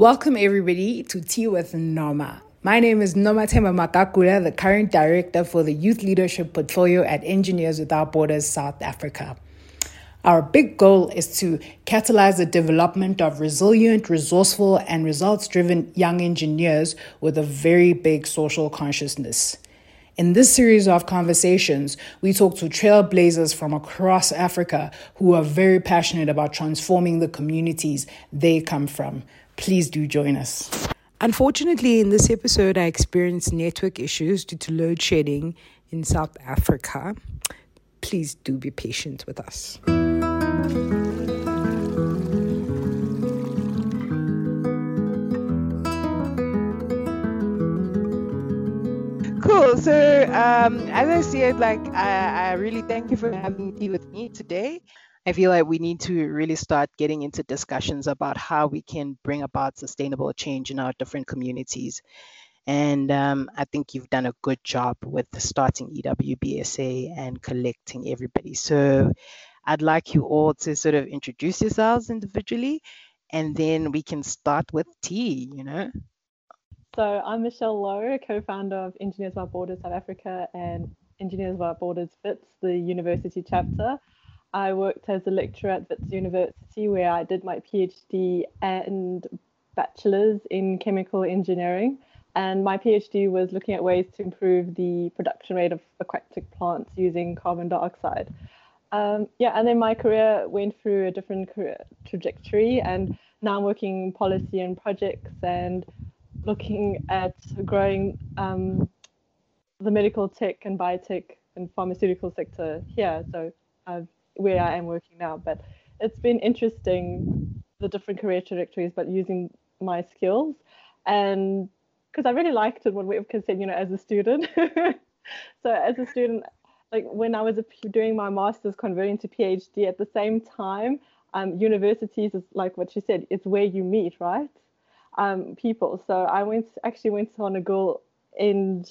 Welcome everybody to Tea with Noma. My name is Noma Temamakakura, the current director for the Youth Leadership Portfolio at Engineers Without Borders South Africa. Our big goal is to catalyze the development of resilient, resourceful, and results-driven young engineers with a very big social consciousness. In this series of conversations, we talk to trailblazers from across Africa who are very passionate about transforming the communities they come from. Please do join us. Unfortunately, in this episode, I experienced network issues due to load shedding in South Africa. Please do be patient with us. Cool. So, as I said, I really thank you for having tea with me today. I feel like we need to really start getting into discussions about how we can bring about sustainable change in our different communities. And I think you've done a good job with starting EWBSA and collecting everybody. So I'd like you all to sort of introduce yourselves individually, and then we can start with tea, you know. So I'm Michelle Lowe, co-founder of Engineers Without Borders South Africa and Engineers Without Borders Wits, the university chapter. I worked as a lecturer at Wits University, where I did my PhD and bachelor's in chemical engineering. And my PhD was looking at ways to improve the production rate of aquatic plants using carbon dioxide. And then my career went through a different career trajectory, and now I'm working in policy and projects and looking at growing the medical tech and biotech and pharmaceutical sector here. So where I am working now, but it's been interesting, the different career trajectories, but using my skills, and because I really liked it, what Wiebke said, you know, as a student. So as a student, like when I was doing my master's, converting to PhD at the same time, universities is like what she said, it's where you meet, right? People. So I went on a girl end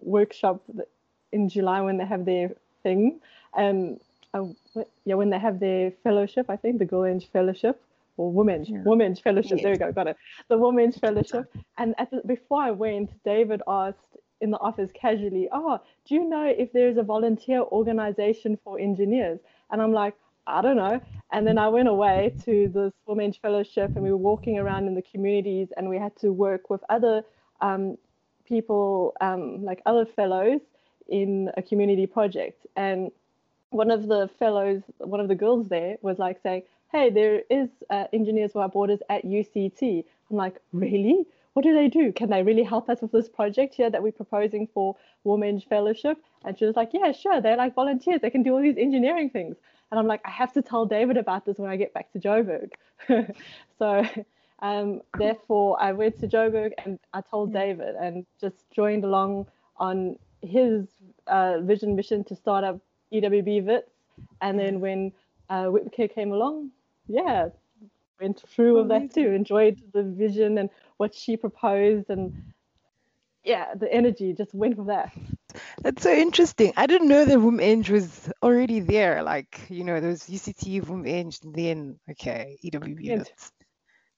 workshop in July when they have their thing, and when they have their fellowship, I think the Girl-Eng Fellowship or Women's Fellowship. Yeah. There we go, got it. The Women's Fellowship. And before I went, David asked in the office casually, "Oh, do you know if there is a volunteer organization for engineers?" And I'm like, "I don't know." And then I went away to this Women's Fellowship, and we were walking around in the communities, and we had to work with other people, like other fellows in a community project. And one of the girls there was like saying, "Hey, there is Engineers Without Borders at UCT. I'm like, "Really? What do they do? Can they really help us with this project here that we're proposing for Women's Fellowship?" And she was like, "Yeah, sure. They're like volunteers. They can do all these engineering things." And I'm like, "I have to tell David about this when I get back to Joburg." So therefore, I went to Joburg and I told David and just joined along on his vision mission to start up EWB Wits, and then when Wiebke came along, went through with that too. Enjoyed the vision and what she proposed, and the energy just went with that. That's so interesting. I didn't know that WoomEng was already there. Like, you know, there was UCT, WoomEng, and then EWB Wits.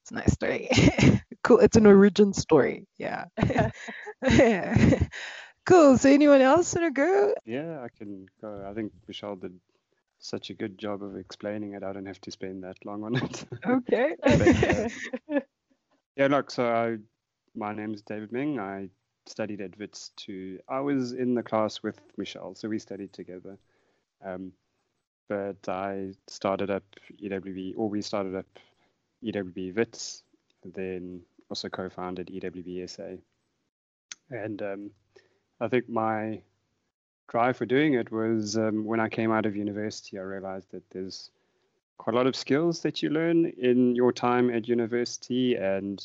It's a nice story. Cool. It's an origin story. Yeah. Yeah. Cool. So anyone else want to go? Yeah, I can go. I think Michelle did such a good job of explaining it. I don't have to spend that long on it. Okay. My name is David Ming. I studied at Wits too. I was in the class with Michelle, so we studied together. But I started up EWB Wits, then also co-founded EWBSA. And I think my drive for doing it was when I came out of university, I realized that there's quite a lot of skills that you learn in your time at university, and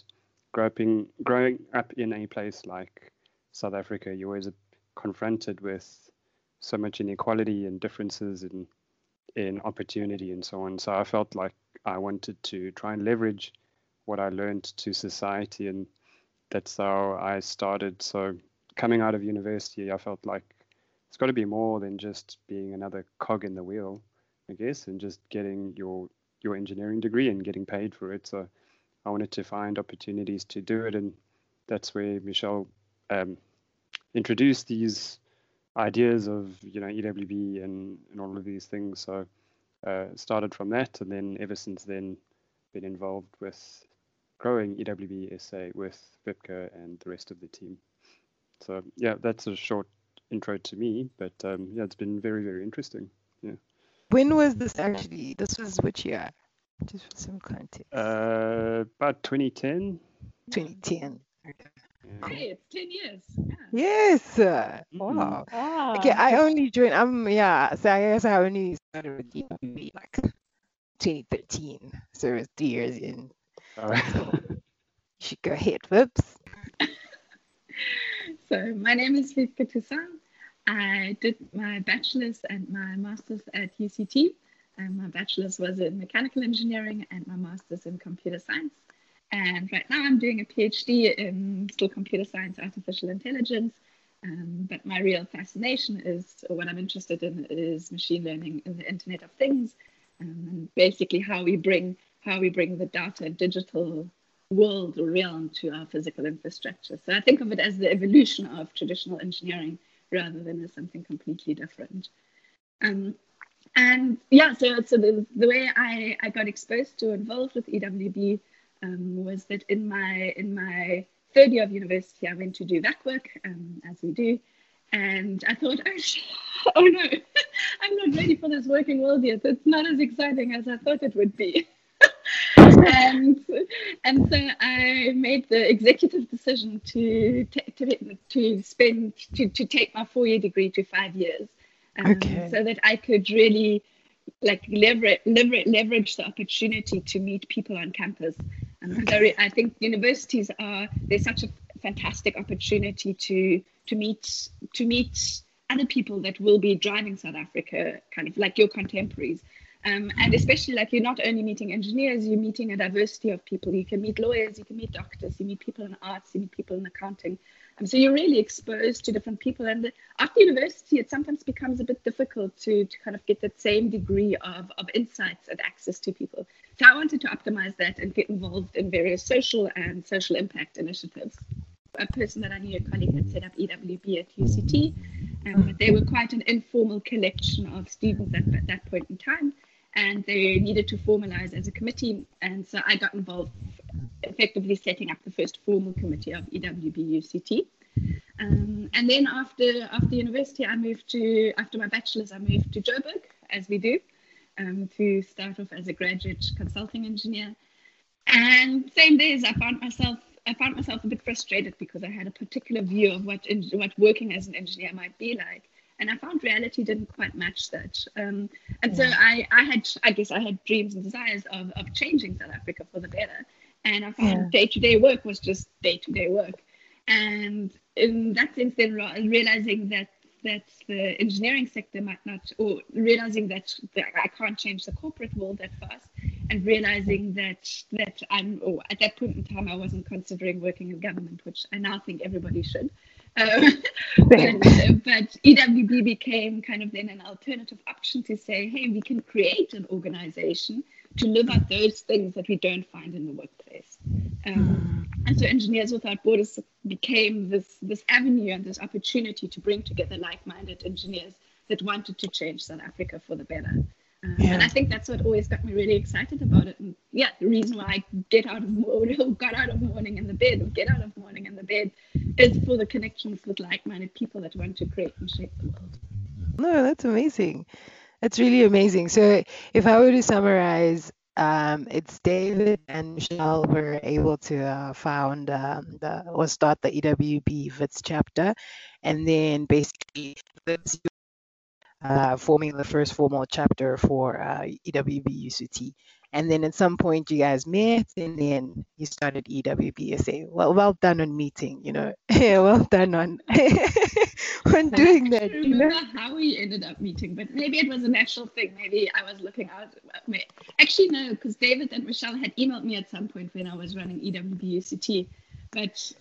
growing up in a place like South Africa, you're always confronted with so much inequality and differences in opportunity and so on. So I felt like I wanted to try and leverage what I learned to society, and that's how I started. So coming out of university, I felt like it's got to be more than just being another cog in the wheel, I guess, and just getting your engineering degree and getting paid for it. So I wanted to find opportunities to do it, and that's where Michelle introduced these ideas of, you know, EWB and all of these things. So started from that, and then ever since then been involved with growing EWB SA with Wiebke and the rest of the team. So yeah, that's a short intro to me, but yeah, it's been very, very interesting. Yeah. When was this actually? This was which year? Just for some context. About 2010. 2010. Yeah. Hey, it's 10 years. Yeah. Yes. Wow. Wow. Okay, I only joined. So I guess I only started with EWB like 2013. So it's 3 years in. All right. So you should go ahead, Whoops. So my name is Wiebke Toussaint. I did my bachelor's and my master's at UCT. And my bachelor's was in mechanical engineering and my master's in computer science. And right now I'm doing a PhD in still computer science, artificial intelligence. But my real fascination is, or what I'm interested in, is machine learning and the Internet of Things, and basically how we bring the data and digital world realm to our physical infrastructure. So I think of it as the evolution of traditional engineering rather than as something completely different. And yeah, so the way I got exposed to, involved with EWB, was that in my third year of university, I went to do VAC work, as we do, and I thought, oh no, I'm not ready for this working world yet. It's not as exciting as I thought it would be. And so I made the executive decision to take my four-year degree to 5 years, so that I could really like leverage the opportunity to meet people on campus. I think universities are, they're such a fantastic opportunity to meet other people that will be driving South Africa, kind of like your contemporaries. And especially like you're not only meeting engineers, you're meeting a diversity of people. You can meet lawyers, you can meet doctors, you meet people in arts, you meet people in accounting. So you're really exposed to different people. And after university, it sometimes becomes a bit difficult to kind of get that same degree of insights and access to people. So I wanted to optimize that and get involved in various social impact initiatives. A person that I knew, a colleague, had set up EWB at UCT. But they were quite an informal collection of students at that point in time. And they needed to formalize as a committee. And so I got involved effectively setting up the first formal committee of EWB UCT. And then after university, after my bachelor's, I moved to Joburg, as we do, to start off as a graduate consulting engineer. And same days, I found myself a bit frustrated because I had a particular view of what working as an engineer might be like. And I found reality didn't quite match that. So I had dreams and desires of changing South Africa for the better. And I found day-to-day work was just day-to-day work. And in that sense, then realizing that the engineering sector might not, or realizing that I can't change the corporate world that fast, and realizing that I'm, or at that point in time, I wasn't considering working in government, which I now think everybody should. But EWB became kind of then an alternative option to say, hey, we can create an organization to live out those things that we don't find in the workplace. And so Engineers Without Borders became this avenue and this opportunity to bring together like-minded engineers that wanted to change South Africa for the better. And I think that's what always got me really excited about it. And yeah, the reason why I get out of morning in the bed is for the connections with like-minded people that want to create and shape the world. No, that's amazing. That's really amazing. So if I were to summarize, it's David and Michelle were able to found or start the EWB Wits chapter, and then basically forming the first formal chapter for EWB UCT. And then at some point you guys met, and then you started EWB SA. Well done on meeting, you know. Well done on doing that. I don't remember how we ended up meeting, but maybe it was a natural thing. Maybe I was looking out. Actually, no, because David and Michelle had emailed me at some point when I was running EWB UCT, but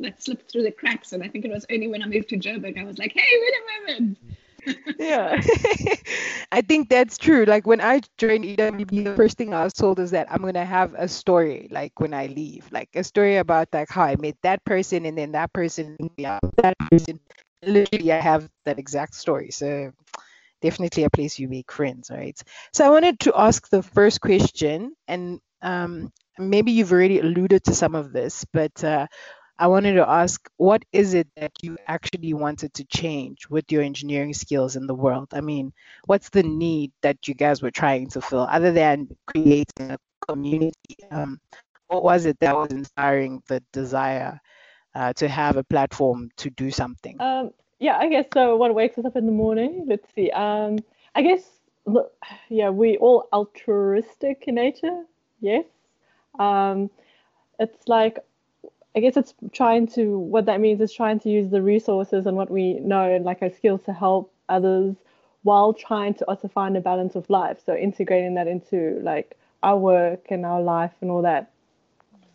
that slipped through the cracks. And I think it was only when I moved to Joburg, I was like, hey, wait a moment. Yeah, I think that's true. Like when I joined EWB, the first thing I was told is that I'm going to have a story, like when I leave, like a story about like how I met that person and then that person, that person. Literally, I have that exact story. So definitely a place you make friends, right? So I wanted to ask the first question, and maybe you've already alluded to some of this, but I wanted to ask, what is it that you actually wanted to change with your engineering skills in the world? I mean, what's the need that you guys were trying to fill other than creating a community? What was it that was inspiring the desire to have a platform to do something? Yeah, I guess so. What wakes us up in the morning? Let's see. I guess, yeah, we're all altruistic in nature. Yes. It's like, I guess it's trying to, what that means is trying to use the resources and what we know and like our skills to help others while trying to also find a balance of life. So integrating that into like our work and our life and all that.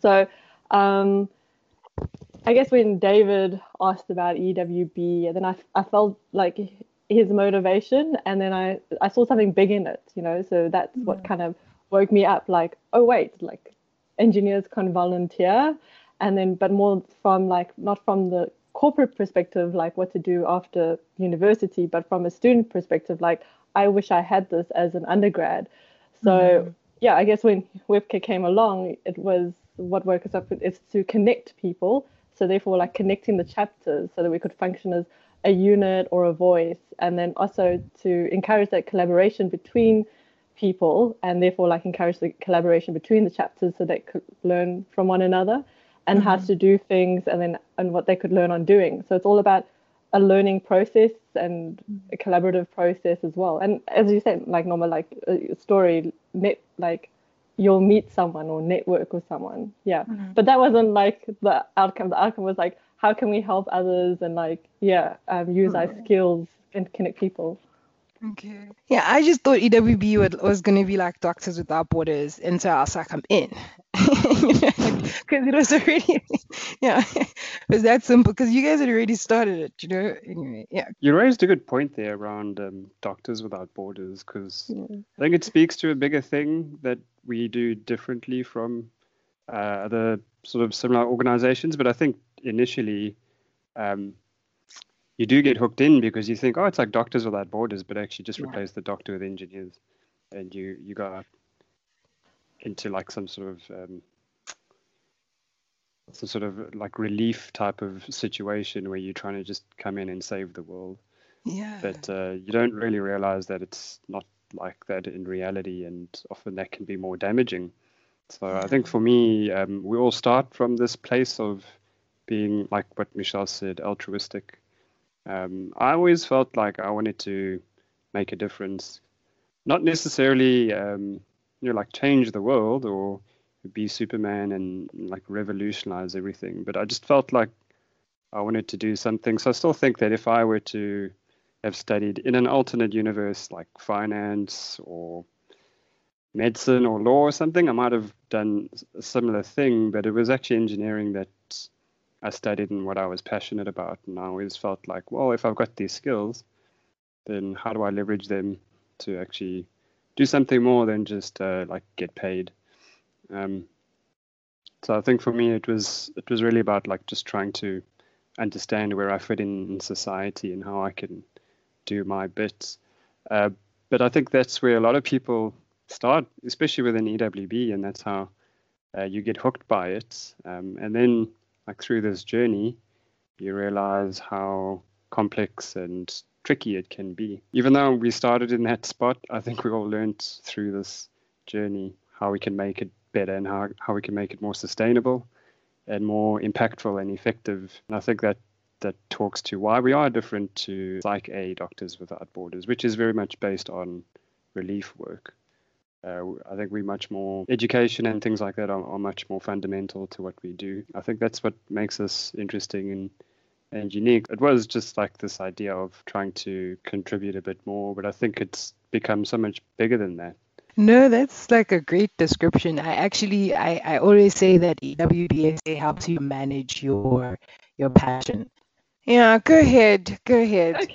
So I guess when David asked about EWB, and then I felt like his motivation, and then I saw something big in it, you know, so that's what kind of woke me up, like, oh wait, like engineers can volunteer. And then, but more from like, not from the corporate perspective, like what to do after university, but from a student perspective, like, I wish I had this as an undergrad. So yeah, I guess when Wiebke came along, it was what woke us up is to connect people. So therefore, like connecting the chapters so that we could function as a unit or a voice. And then also to encourage that collaboration between people, and therefore like encourage the collaboration between the chapters so they could learn from one another. And how to do things, and then and what they could learn on doing. So it's all about a learning process and a collaborative process as well. And as you said, like Noma, like a story, like you'll meet someone or network with someone. Yeah, but that wasn't like the outcome. The outcome was like, how can we help others and like use our skills and connect people. Okay. Yeah, I just thought EWB was going to be like Doctors Without Borders, and so I was like, I'm in. Because it was already, yeah, it was that simple because you guys had already started it, you know. Anyway, yeah. You raised a good point there around Doctors Without Borders, because I think it speaks to a bigger thing that we do differently from other sort of similar organizations. But I think initially, you do get hooked in because you think, oh, it's like Doctors Without Borders, but actually just replace the doctor with engineers, and you got into like some sort of like relief type of situation where you're trying to just come in and save the world. Yeah. But you don't really realize that it's not like that in reality, and often that can be more damaging. So I think for me, we all start from this place of being like what Michelle said, altruistic. I always felt like I wanted to make a difference, not necessarily, like change the world or be Superman and like revolutionize everything. But I just felt like I wanted to do something. So I still think that if I were to have studied in an alternate universe, like finance or medicine or law or something, I might have done a similar thing, but it was actually engineering that I studied and what I was passionate about. And I always felt like, well, if I've got these skills, then how do I leverage them to actually do something more than just like get paid? So I think for me, it was really about like just trying to understand where I fit in society and how I can do my bit. But I think that's where a lot of people start, especially within EWB, and that's how you get hooked by it. And then like through this journey, you realize how complex and tricky it can be. Even though we started in that spot, I think we all learned through this journey how we can make it better and how we can make it more sustainable and more impactful and effective. And I think that talks to why we are different to like a Doctors Without Borders, which is very much based on relief work. I think we much more education and things like that are much more fundamental to what we do. I think that's what makes us interesting and unique. It was just like this idea of trying to contribute a bit more, but I think it's become so much bigger than that. No, that's like a great description. I always say that EWB helps you manage your passion. Yeah, go ahead. Go ahead.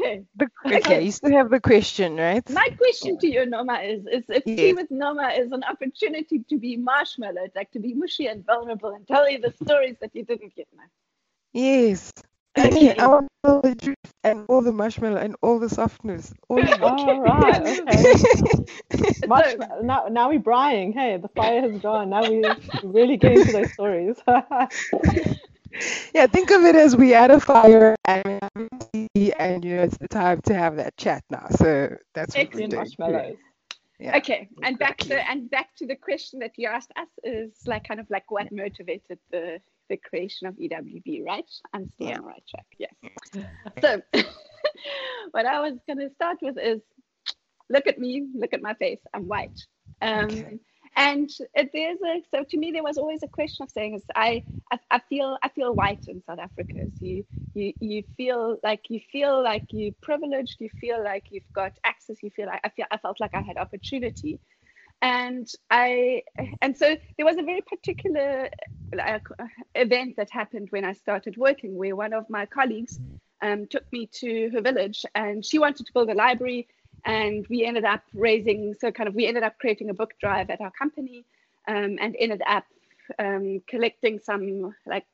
Okay. You still have the question, right? My question to you, Noma, is Tea with Noma is an opportunity to be marshmallow, like to be mushy and vulnerable and tell you the stories that you didn't get now. Yes. Okay. I want all the juice and all the marshmallow and all the softness. Marshmallow. Now we're brying. Hey, the fire has gone. Now we're really getting to those stories. Yeah, think of it as we had a fire and you know, it's the time to have that chat now. So that's what we're doing. Yeah. Okay, and back to the question that you asked us is like what motivated the creation of EWB, right? I'm still on the right track. Yes. So what I was going to start with is look at me, look at my face. I'm white. So to me there was always a question of saying, I feel white in South Africa. So you feel like you're privileged. You feel like you've got access. I felt like I had opportunity, and so there was a very particular event that happened when I started working, where one of my colleagues took me to her village, and she wanted to build a library. And we ended up creating a book drive at our company, and ended up collecting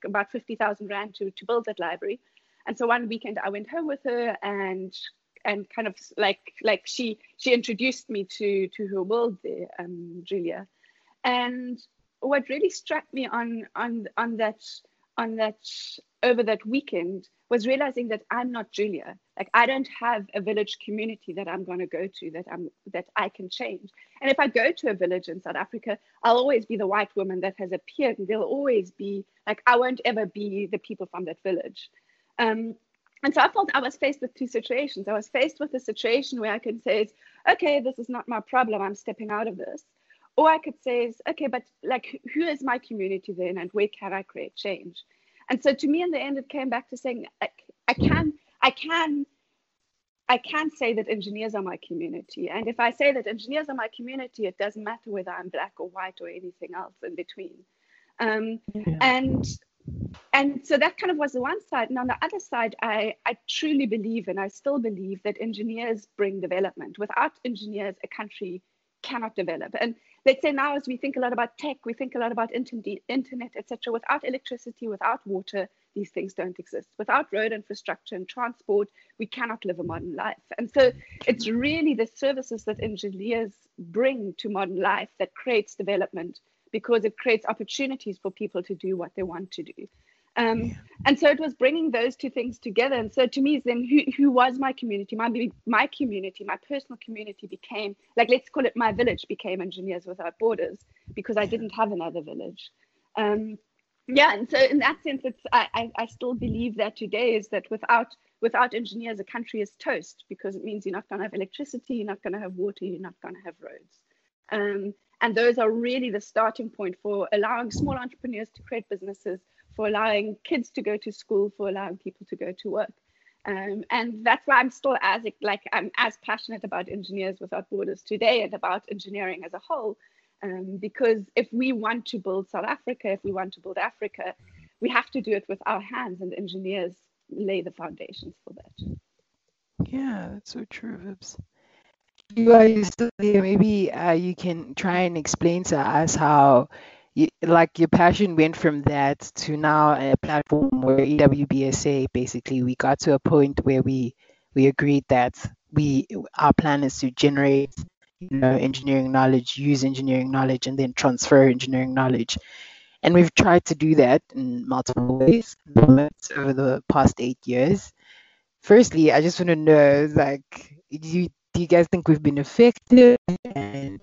about 50,000 rand to build that library. And so one weekend I went home with her, and she introduced me to her world there, Julia. And what really struck me on that over that weekend was realizing that I'm not Julia. Like, I don't have a village community that I'm going to go to that I can change. And if I go to a village in South Africa, I'll always be the white woman that has appeared, and they'll always be like, I won't ever be the people from that village. And so I felt I was faced with two situations. I was faced with a situation where I could say, okay, this is not my problem, I'm stepping out of this. Or I could say, okay, but like, who is my community then, and where can I create change? And so to me, in the end, it came back to saying, like, I can say that engineers are my community. And if I say that engineers are my community, it doesn't matter whether I'm black or white or anything else in between. And so that kind of was the one side. And on the other side, I truly believe, and I still believe, that engineers bring development. Without engineers, a country cannot develop. And let's say now, as we think a lot about tech, we think a lot about internet, etc. Without electricity, without water, these things don't exist. Without road infrastructure and transport, we cannot live a modern life. And so it's really the services that engineers bring to modern life that creates development, because it creates opportunities for people to do what they want to do. And so it was bringing those two things together. And so to me, then who was my community? My community, my personal community became, like, let's call it my village, became Engineers Without Borders, because I didn't have another village. And so in that sense, it's I still believe that today is that without engineers, a country is toast, because it means you're not going to have electricity, you're not going to have water, you're not going to have roads. And those are really the starting point for allowing small entrepreneurs to create businesses, for allowing kids to go to school, for allowing people to go to work. And that's why I'm still as passionate about Engineers Without Borders today and about engineering as a whole, because if we want to build South Africa, if we want to build Africa, we have to do it with our hands, and engineers lay the foundations for that. Yeah, that's so true, Vibs. You are still there. Maybe you can try and explain to us how your passion went from that to now a platform where EWBSA, basically, we got to a point where we agreed that our plan is to generate, engineering knowledge, use engineering knowledge, and then transfer engineering knowledge. And we've tried to do that in multiple ways over the past 8 years. Firstly, I just want to know, do you guys think we've been effective, and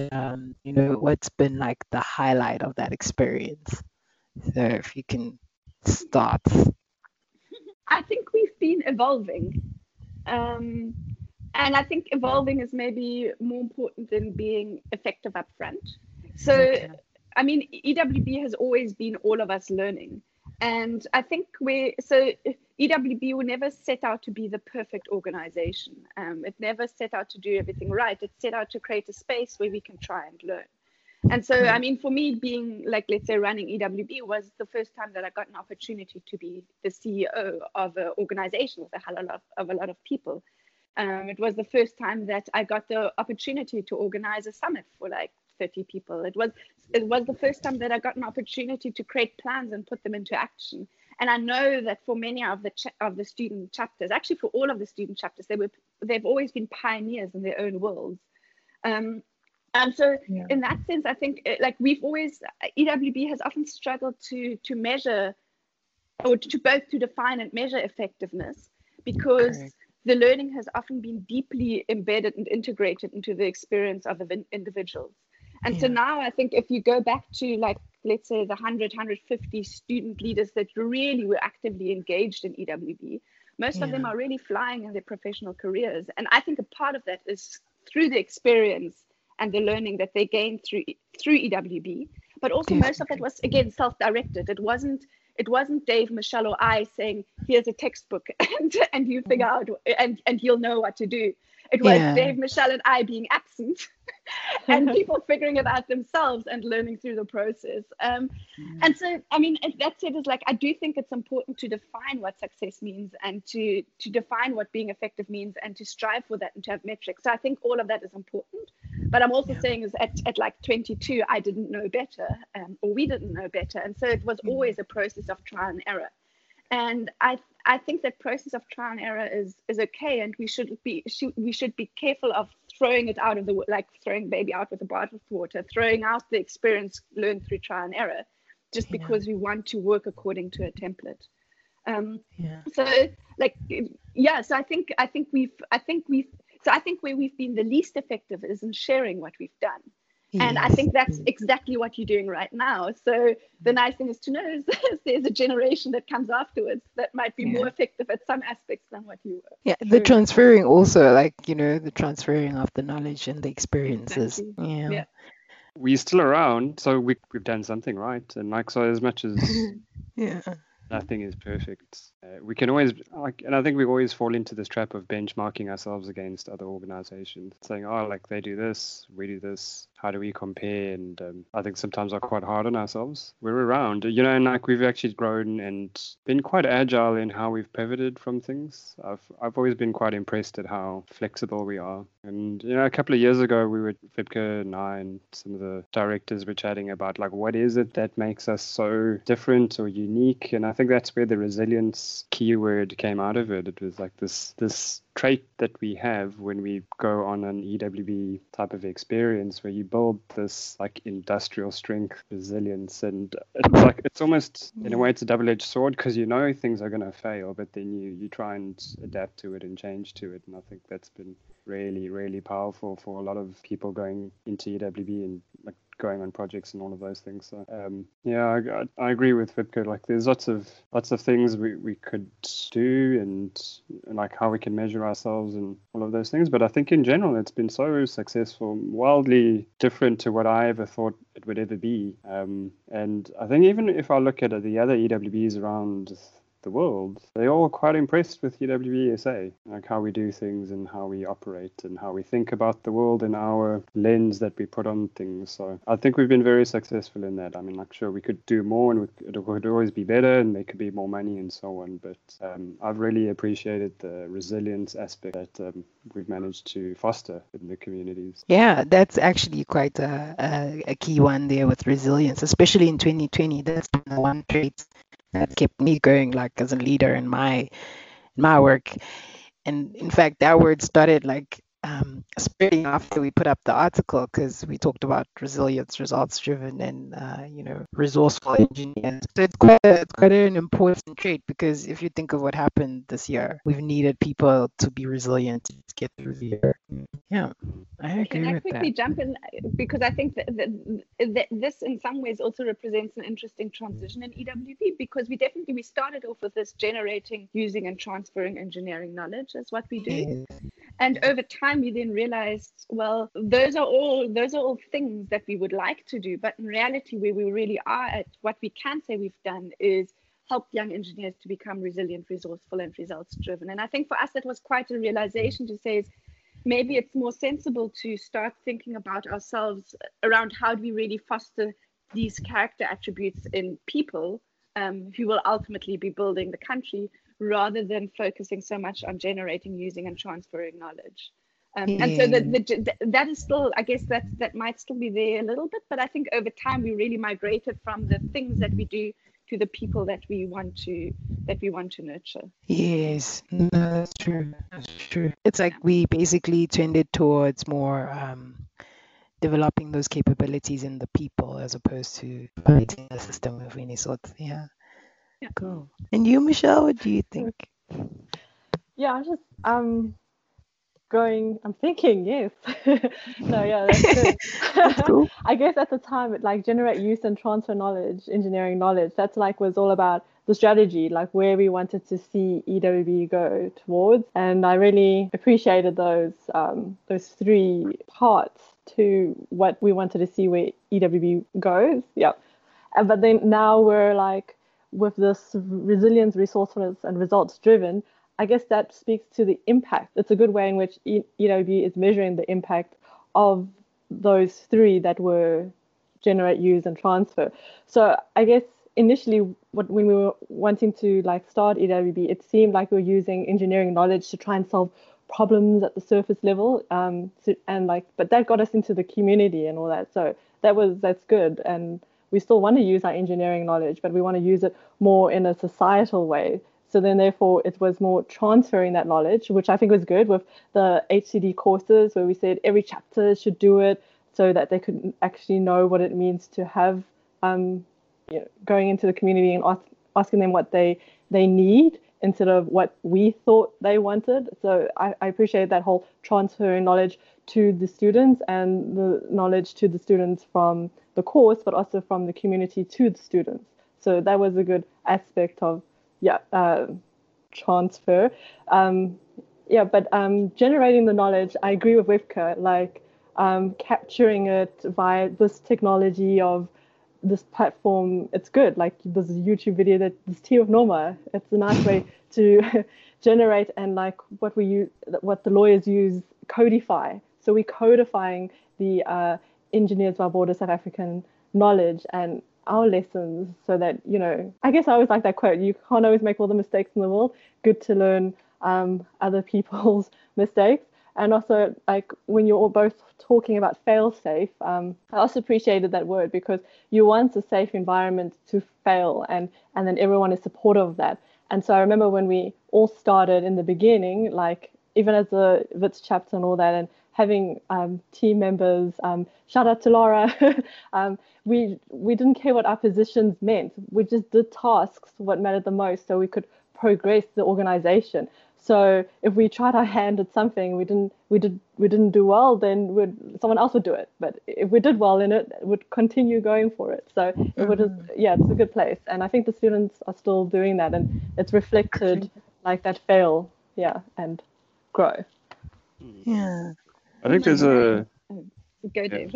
what's been like the highlight of that experience? So if you can start. I think we've been evolving, and I think evolving is maybe more important than being effective up front. So okay. I mean, EWB has always been all of us learning, and I think EWB will never set out to be the perfect organization. It never set out to do everything right. It set out to create a space where we can try and learn. And so, I mean, for me being like, let's say running EWB was the first time that I got an opportunity to be the CEO of an organization with a lot of people. It was the first time that I got the opportunity to organize a summit for like 30 people. It was the first time that I got an opportunity to create plans and put them into action. And I know that for many of the student chapters, actually for all of the student chapters, they've always been pioneers in their own worlds. And so yeah. In that sense, I think like EWB has often struggled to measure or to define and measure effectiveness, because okay. The learning has often been deeply embedded and integrated into the experience of the individuals. And yeah. So now I think if you go back to like, let's say the 100, 150 student leaders that really were actively engaged in EWB, most yeah. of them are really flying in their professional careers. And I think a part of that is through the experience and the learning that they gained through EWB, but also most of that was, again, self-directed. It wasn't Dave, Michelle, or I saying, here's a textbook and you figure out and you'll know what to do. It was yeah. Dave, Michelle, and I being absent and people figuring it out themselves and learning through the process. And so, I mean, that said, is like, I do think it's important to define what success means and to define what being effective means and to strive for that and to have metrics. So I think all of that is important. But I'm also yeah. saying is at like 22, I didn't know better, or we didn't know better. And so it was mm-hmm. always a process of trial and error. And I think that process of trial and error is okay, and we should be careful of throwing it out of the, like throwing baby out with the bath water, throwing out the experience learned through trial and error, just yeah. because we want to work according to a template. Yeah. So like yeah, so I think where we've been the least effective is in sharing what we've done. Yes. And I think that's exactly what you're doing right now. So the nice thing is to know is there's a generation that comes afterwards that might be yeah. more effective at some aspects than what you were. Yeah, the transferring also, like, you know, the transferring of the knowledge and the experiences. Exactly. Yeah. yeah. We're still around, so we've done something right. And like, so as much as yeah. nothing is perfect, we can always, like, and I think we always fall into this trap of benchmarking ourselves against other organizations, saying, oh, like they do this, we do this, how do we compare? And I think sometimes are quite hard on ourselves. We're around, you know, and like we've actually grown and been quite agile in how we've pivoted from things. I've always been quite impressed at how flexible we are. And, you know, a couple of years ago, we were, Wiebke and I and some of the directors were chatting about, like, what is it that makes us so different or unique? And I think that's where the resilience keyword came out of it. It was like this trait that we have when we go on an EWB type of experience where you build this like industrial strength, resilience, and it's like it's almost in a way it's a double-edged sword, because you know things are going to fail, but then you try and adapt to it and change to it. And I think that's been really, really powerful for a lot of people going into EWB and like going on projects and all of those things. So yeah, I agree with Wiebke. Like there's lots of things we could do and like how we can measure ourselves and all of those things. But I think in general, it's been so successful, wildly different to what I ever thought it would ever be. And I think even if I look at the other EWBs around the world, they're all quite impressed with EWB SA, like how we do things and how we operate and how we think about the world and our lens that we put on things. So I think we've been very successful in that. I mean, like, sure, we could do more and it would always be better and there could be more money and so on. But I've really appreciated the resilience aspect that we've managed to foster in the communities. Yeah, that's actually quite a key one there with resilience, especially in 2020. That's the one trait that kept me going, like as a leader in my work. And in fact, that word started like spreading after we put up the article, because we talked about resilience, results-driven, and resourceful engineers. So it's quite an important trait, because if you think of what happened this year, we've needed people to be resilient to get through the year. Yeah, I agree. Can I quickly jump in, because I think that this in some ways also represents an interesting transition in EWB, because we started off with this generating, using, and transferring engineering knowledge as what we do, yes. and over time. We then realized, well, those are all things that we would like to do, but in reality, where we really are at, what we can say we've done is help young engineers to become resilient, resourceful, and results driven. And I think for us that was quite a realization to say, maybe it's more sensible to start thinking about ourselves around how do we really foster these character attributes in people who will ultimately be building the country, rather than focusing so much on generating, using and transferring knowledge. And so that is still, I guess that might still be there a little bit, but I think over time we really migrated from the things that we do to the people that we want to nurture. Yes, no, that's true. That's true. It's like we basically tended towards more developing those capabilities in the people as opposed to creating a system of any sort. Yeah. Yeah. Cool. And you, Michelle, what do you think? Yeah, I'm just I'm thinking, yes. No, yeah, that's good. That's cool. I guess at the time, it like generate use and transfer knowledge, engineering knowledge. That's like was all about the strategy, like where we wanted to see EWB go towards. And I really appreciated those three parts to what we wanted to see where EWB goes. Yeah. But then now we're like with this resilience, resourcefulness, and results driven. I guess that speaks to the impact. It's a good way in which EWB is measuring the impact of those three that were generate, use, and transfer. So I guess initially when we were wanting to like start EWB, it seemed like we were using engineering knowledge to try and solve problems at the surface level. But that got us into the community and all that. So that's good. And we still want to use our engineering knowledge, but we want to use it more in a societal way. So then, therefore, it was more transferring that knowledge, which I think was good with the HCD courses where we said every chapter should do it so that they could actually know what it means to have, going into the community and asking them what they need instead of what we thought they wanted. So I appreciate that whole transferring knowledge to the students and the knowledge to the students from the course, but also from the community to the students. So that was a good aspect of transfer. Generating the knowledge, I agree with Wiebke, like capturing it via this technology of this platform. It's good, like this YouTube video, that this TeaWithNoma. It's a nice way to generate and like what we use, what the lawyers use, codify. So we're codifying the Engineers Without Borders South African knowledge and our lessons, so that, you know, I guess I always like that quote, you can't always make all the mistakes in the world, good to learn other people's mistakes. And also, like when you're all both talking about fail safe, I also appreciated that word, because you want a safe environment to fail and then everyone is supportive of that. And so I remember when we all started in the beginning, like even as the Wits chapter and all that, and having team members, shout out to Laura, we didn't care what our positions meant. We just did tasks, what mattered the most, so we could progress the organization. So if we tried our hand at something, we didn't do well, then someone else would do it. But if we did well in it, we'd continue going for it. So it would it's a good place. And I think the students are still doing that, and it's reflected like that fail, and grow. Yeah. I think there's a go, Dave.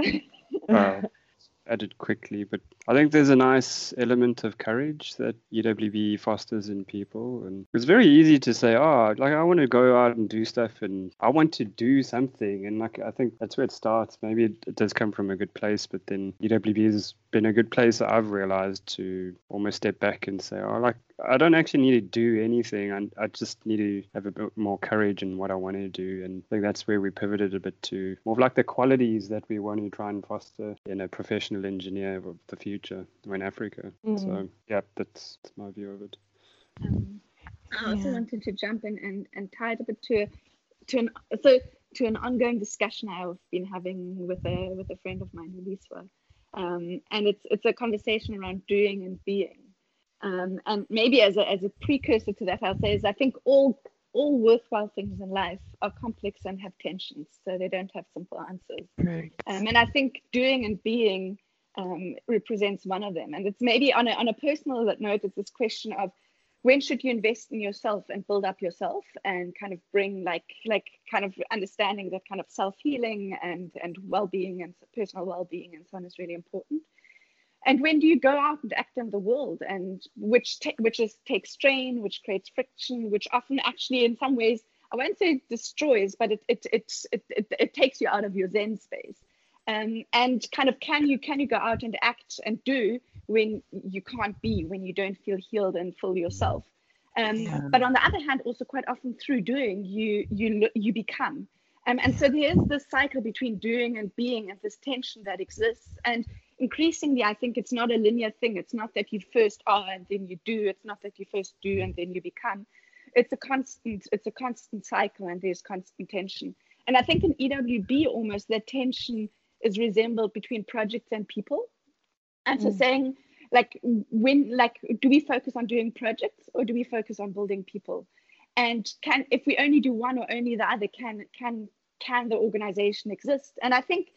Added quickly, but I think there's a nice element of courage that EWB fosters in people, and it's very easy to say, I want to go out and do stuff, and I want to do something, and like I think that's where it starts. Maybe it does come from a good place, but then EWB has been a good place that I've realized to almost step back and say, I don't actually need to do anything. I just need to have a bit more courage in what I want to do. And I think that's where we pivoted a bit to more of like the qualities that we want to try and foster in a professional engineer of the future in Africa. Mm. So, yeah, that's my view of it. I also wanted to jump in and tie it a bit to an ongoing discussion I've been having with a friend of mine, Eliswa. And it's a conversation around doing and being. And maybe as a precursor to that, I'll say is I think all worthwhile things in life are complex and have tensions, so they don't have simple answers. Right. And I think doing and being represents one of them. And it's maybe on a personal note, it's this question of when should you invest in yourself and build up yourself and kind of bring like understanding that kind of self-healing and well-being and personal well-being and so on is really important. And when do you go out and act in the world, and which takes strain, which creates friction, which often actually in some ways I won't say it destroys, but it takes you out of your Zen space. And kind of can you go out and act and do when you can't be, when you don't feel healed and full yourself. But on the other hand, also quite often through doing, you become. And so there's this cycle between doing and being and this tension that exists. And increasingly, I think it's not a linear thing. It's not that you first are and then you do. It's not that you first do and then you become. It's a constant cycle, and there's constant tension. And I think in EWB almost that tension is resembled between projects and people. And so saying, like, do we focus on doing projects or do we focus on building people? And if we only do one or only the other, can the organization exist? And I think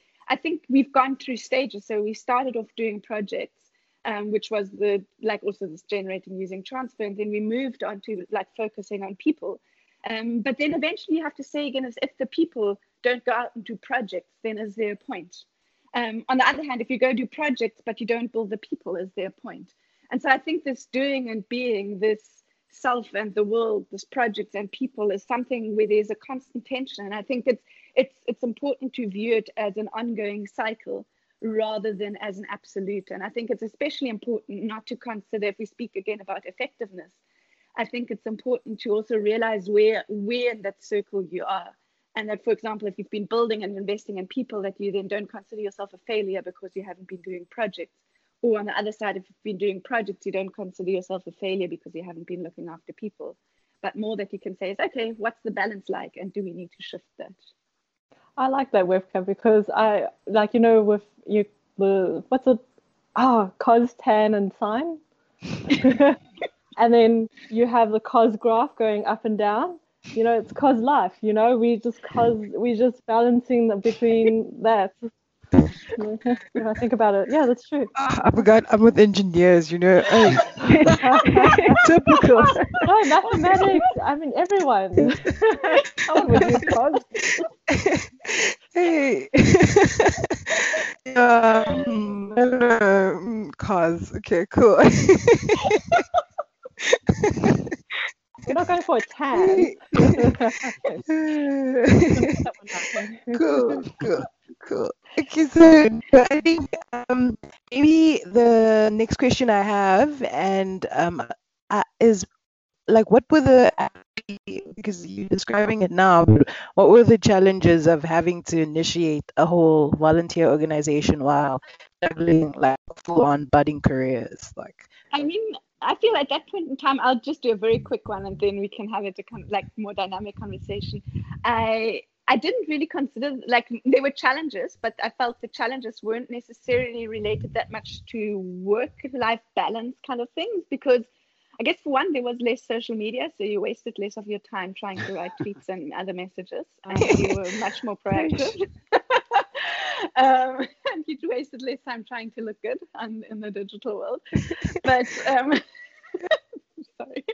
we've gone through stages. So we started off doing projects, which was also this generating, using, transfer, and then we moved on to like focusing on people. But then eventually you have to say again, if the people don't go out and do projects, then is there a point? On the other hand, if you go do projects, but you don't build the people, is there a point? And so I think this doing and being, this self and the world, this projects and people is something where there's a constant tension. And I think it's important to view it as an ongoing cycle rather than as an absolute. And I think it's especially important not to consider, if we speak again about effectiveness, I think it's important to also realize where in that circle you are. And that, for example, if you've been building and investing in people, that you then don't consider yourself a failure because you haven't been doing projects. Or on the other side, if you've been doing projects, you don't consider yourself a failure because you haven't been looking after people. But more that you can say is, okay, what's the balance like? And do we need to shift that? I like that, Wiebke, because I, like, you know, with you, what's it? Oh, cos, tan, and sine. And then you have the cos graph going up and down. You know, it's cos life, you know, we just balancing between that. When I think about it, yeah, that's true. I forgot I'm with engineers, you know. Typical. No, mathematics. I mean, everyone. Someone would do cos. Hey. Cos. Okay, cool. We're not going for a tan. Cool. Okay, so I think maybe the next question I have is like, what were because you're describing it now, but what were the challenges of having to initiate a whole volunteer organization while juggling like full-on budding careers? Like, I mean, I feel at that point in time, I'll just do a very quick one and then we can have it like more dynamic conversation. I didn't really consider, like, there were challenges, but I felt the challenges weren't necessarily related that much to work-life balance kind of things, because I guess for one, there was less social media, so you wasted less of your time trying to write tweets and other messages, and you were much more proactive. And you wasted less time trying to look good in the digital world, but sorry.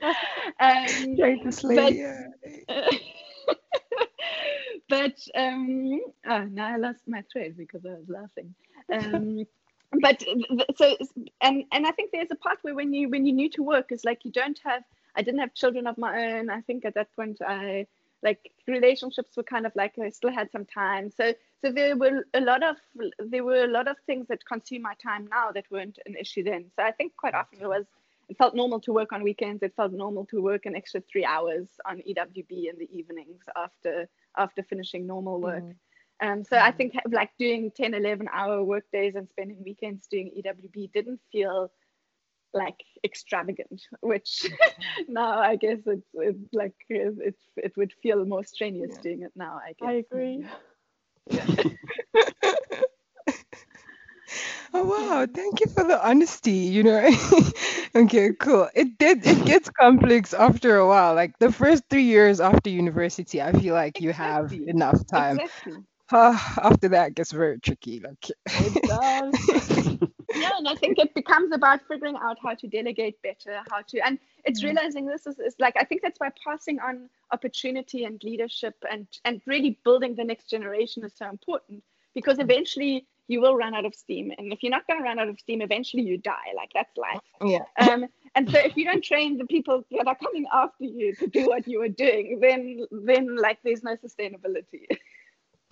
Now I lost my thread because I was laughing. I think there's a part where when you new to work, it's like I didn't have children of my own. I think at that point relationships were kind of like I still had some time. So there were a lot of things that consume my time now that weren't an issue then. So I think quite often it felt normal to work on weekends. It felt normal to work an extra 3 hours on EWB in the evenings after finishing normal work. I think like doing 10, 11-hour work days and spending weekends doing EWB didn't feel like extravagant, which now I guess it would feel more strenuous doing it now, I guess. I agree. Oh wow, thank you for the honesty, you know. Okay, cool. It gets complex after a while. Like the first 3 years after university, I feel like you have enough time. Exactly. After that, it gets very tricky. Like it does. Yeah, and I think it becomes about figuring out how to delegate better, and it's realizing this is like, I think that's why passing on opportunity and leadership and really building the next generation is so important, because eventually you will run out of steam. And if you're not going to run out of steam, eventually you die. Like that's life. Yeah. And so if you don't train the people that are coming after you to do what you are doing, then like there's no sustainability.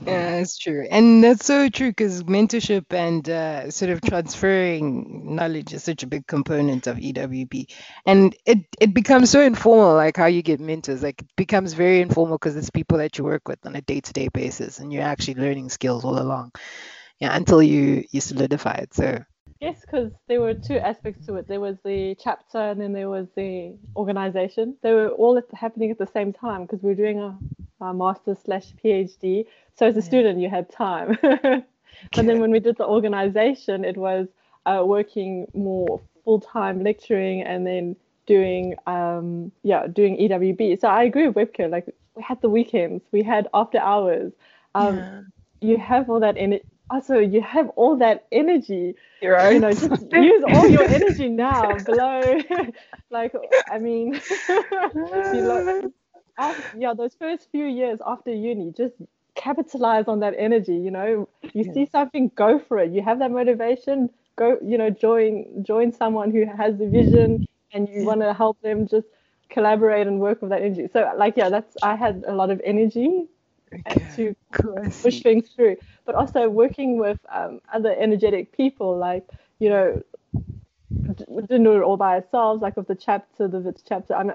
Yeah, that's true. And that's so true, because mentorship and sort of transferring knowledge is such a big component of EWB. And it becomes so informal, like how you get mentors. Like it becomes very informal because it's people that you work with on a day-to-day basis, and you're actually learning skills all along, until you solidify it. So yes, because there were two aspects to it. There was the chapter and then there was the organization. They were all happening at the same time because we were doing our master's/PhD. So as a student, you had time. But then when we did the organization, it was working more full-time lecturing and then doing EWB. So I agree with Wiebke. Like we had the weekends, we had after hours. You have all that energy. Also, you have all that energy, right. You know, just use all your energy now, blow, like, I mean, those first few years after uni, just capitalize on that energy, you know, you see something, go for it, you have that motivation, go, you know, join someone who has the vision and you want to help them, just collaborate and work with that energy. So like, I had a lot of energy. To push things through, but also working with other energetic people, like, you know, we didn't do it all by ourselves, like with the chapter.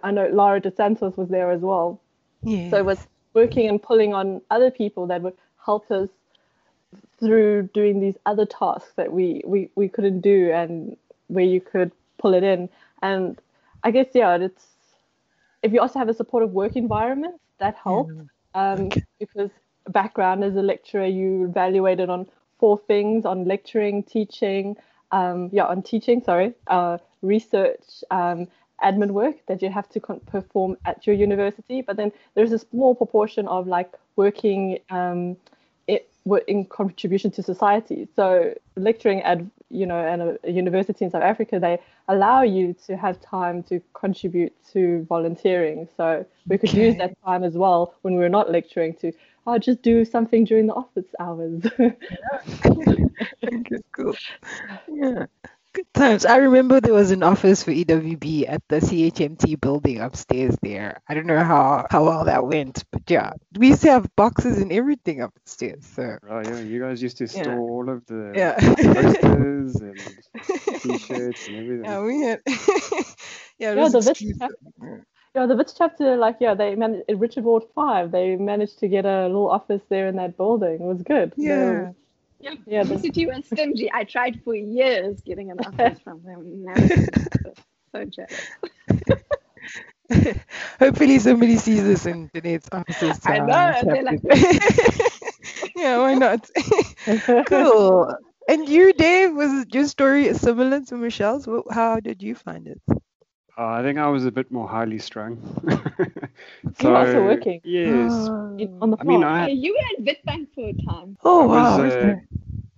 I know Laura De Santos was there as well, so it was working and pulling on other people that would help us through doing these other tasks that we couldn't do, and where you could pull it in. And I guess it's, if you also have a supportive work environment, that helps. Because background as a lecturer, you evaluated on 4 things: on lecturing, teaching, research, admin work that you have to perform at your university. But then there's a small proportion of like working in contribution to society. So lecturing at a university in South Africa, they allow you to have time to contribute to volunteering. So we could use that time as well when we're not lecturing to just do something during the office hours. Cool. Yeah. Good times. I remember there was an office for EWB at the CHMT building upstairs there. I don't know how well that went, but we used to have boxes and everything upstairs. So. Oh yeah, you guys used to store all of the posters and t-shirts and everything. Yeah, we had. The Wits chapter, they managed at Richard Ward 5. They managed to get a little office there in that building. It was good. Yeah. Yeah, UCT and STEMG, I tried for years getting an office from them. Now so jealous. Hopefully somebody sees this in Jeanette's offices. I know. They're like, yeah, why not? Cool. And you, Dave, was your story similar to Michelle's? How did you find it? I think I was a bit more highly strung. So, you were also working? Yes. On the floor. I mean, you were at Witbank for a time. Oh,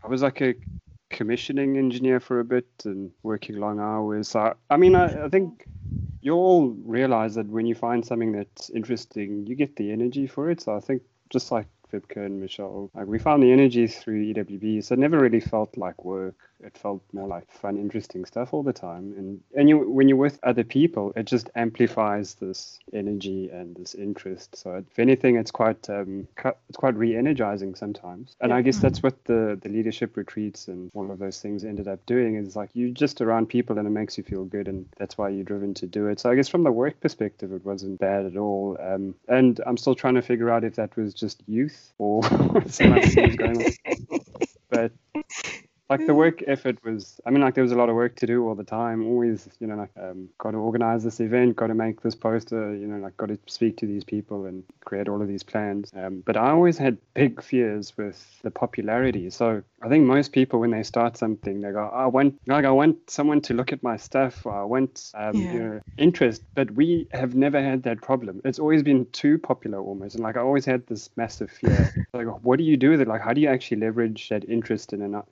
I was like a commissioning engineer for a bit and working long hours. So, I think you all realize that when you find something that's interesting, you get the energy for it. So I think just like Wiebke and Michelle, like we found the energy through EWB, so it never really felt like work. It felt more like fun, interesting stuff all the time. And when you're with other people, it just amplifies this energy and this interest. So if anything, it's quite re-energizing sometimes. And I guess that's what the leadership retreats and all of those things ended up doing, is like you're just around people and it makes you feel good, and that's why you're driven to do it. So I guess from the work perspective, it wasn't bad at all. And I'm still trying to figure out if that was just youth or some other things going on. But like the work effort was, there was a lot of work to do all the time. Always, got to organize this event, got to make this poster, got to speak to these people and create all of these plans. But I always had big fears with the popularity. So I think most people, when they start something, they go, I want someone to look at my stuff. Or I want interest. But we have never had that problem. It's always been too popular almost. And I always had this massive fear. What do you do with it? How do you actually leverage that interest in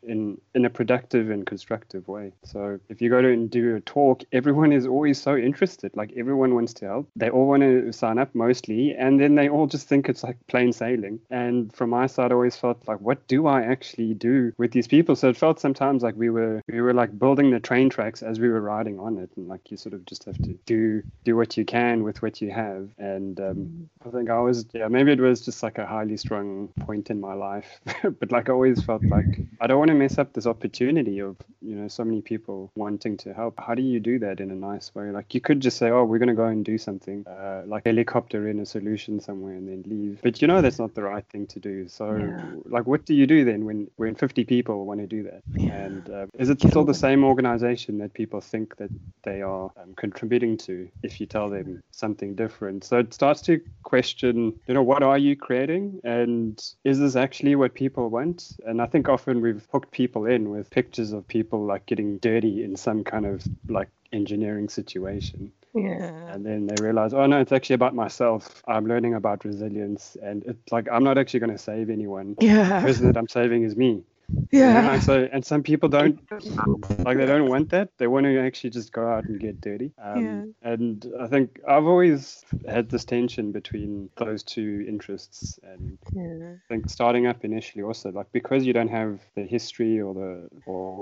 in a productive and constructive way. So if you go to and do a talk, everyone is always so interested. Like, everyone wants to help. They all want to sign up mostly. And then they all just think it's like plain sailing. And from my side, I always felt like, what do I actually do with these people? So it felt sometimes like we were like building the train tracks as we were riding on it. And like, you sort of just have to do what you can with what you have. And I think I was, maybe it was just like a highly strung point in my life. But like, I always felt like, I don't want to mess up this opportunity of, you know, so many people wanting to help. How do you do that in a nice way? Like, you could just say, oh, we're going to go and do something, like helicopter in a solution somewhere and then leave. But you know, that's not the right thing to do. So like, what do you do then when 50 people want to do that? And is it still the same organization that people think that they are contributing to if you tell them something different? So it starts to question, you know, what are you creating? And is this actually what people want? And I think often we've hooked people in with pictures of people like getting dirty in some kind of like engineering situation. Yeah. And then they realize, oh, no, it's actually about myself. I'm learning about resilience. And it's like, I'm not actually going to save anyone. Yeah. The person that I'm saving is me. Yeah. And some people don't, like, they don't want that. They want to actually just go out and get dirty. And I think I've always had this tension between those two interests. And I think starting up initially also, like, because you don't have the history or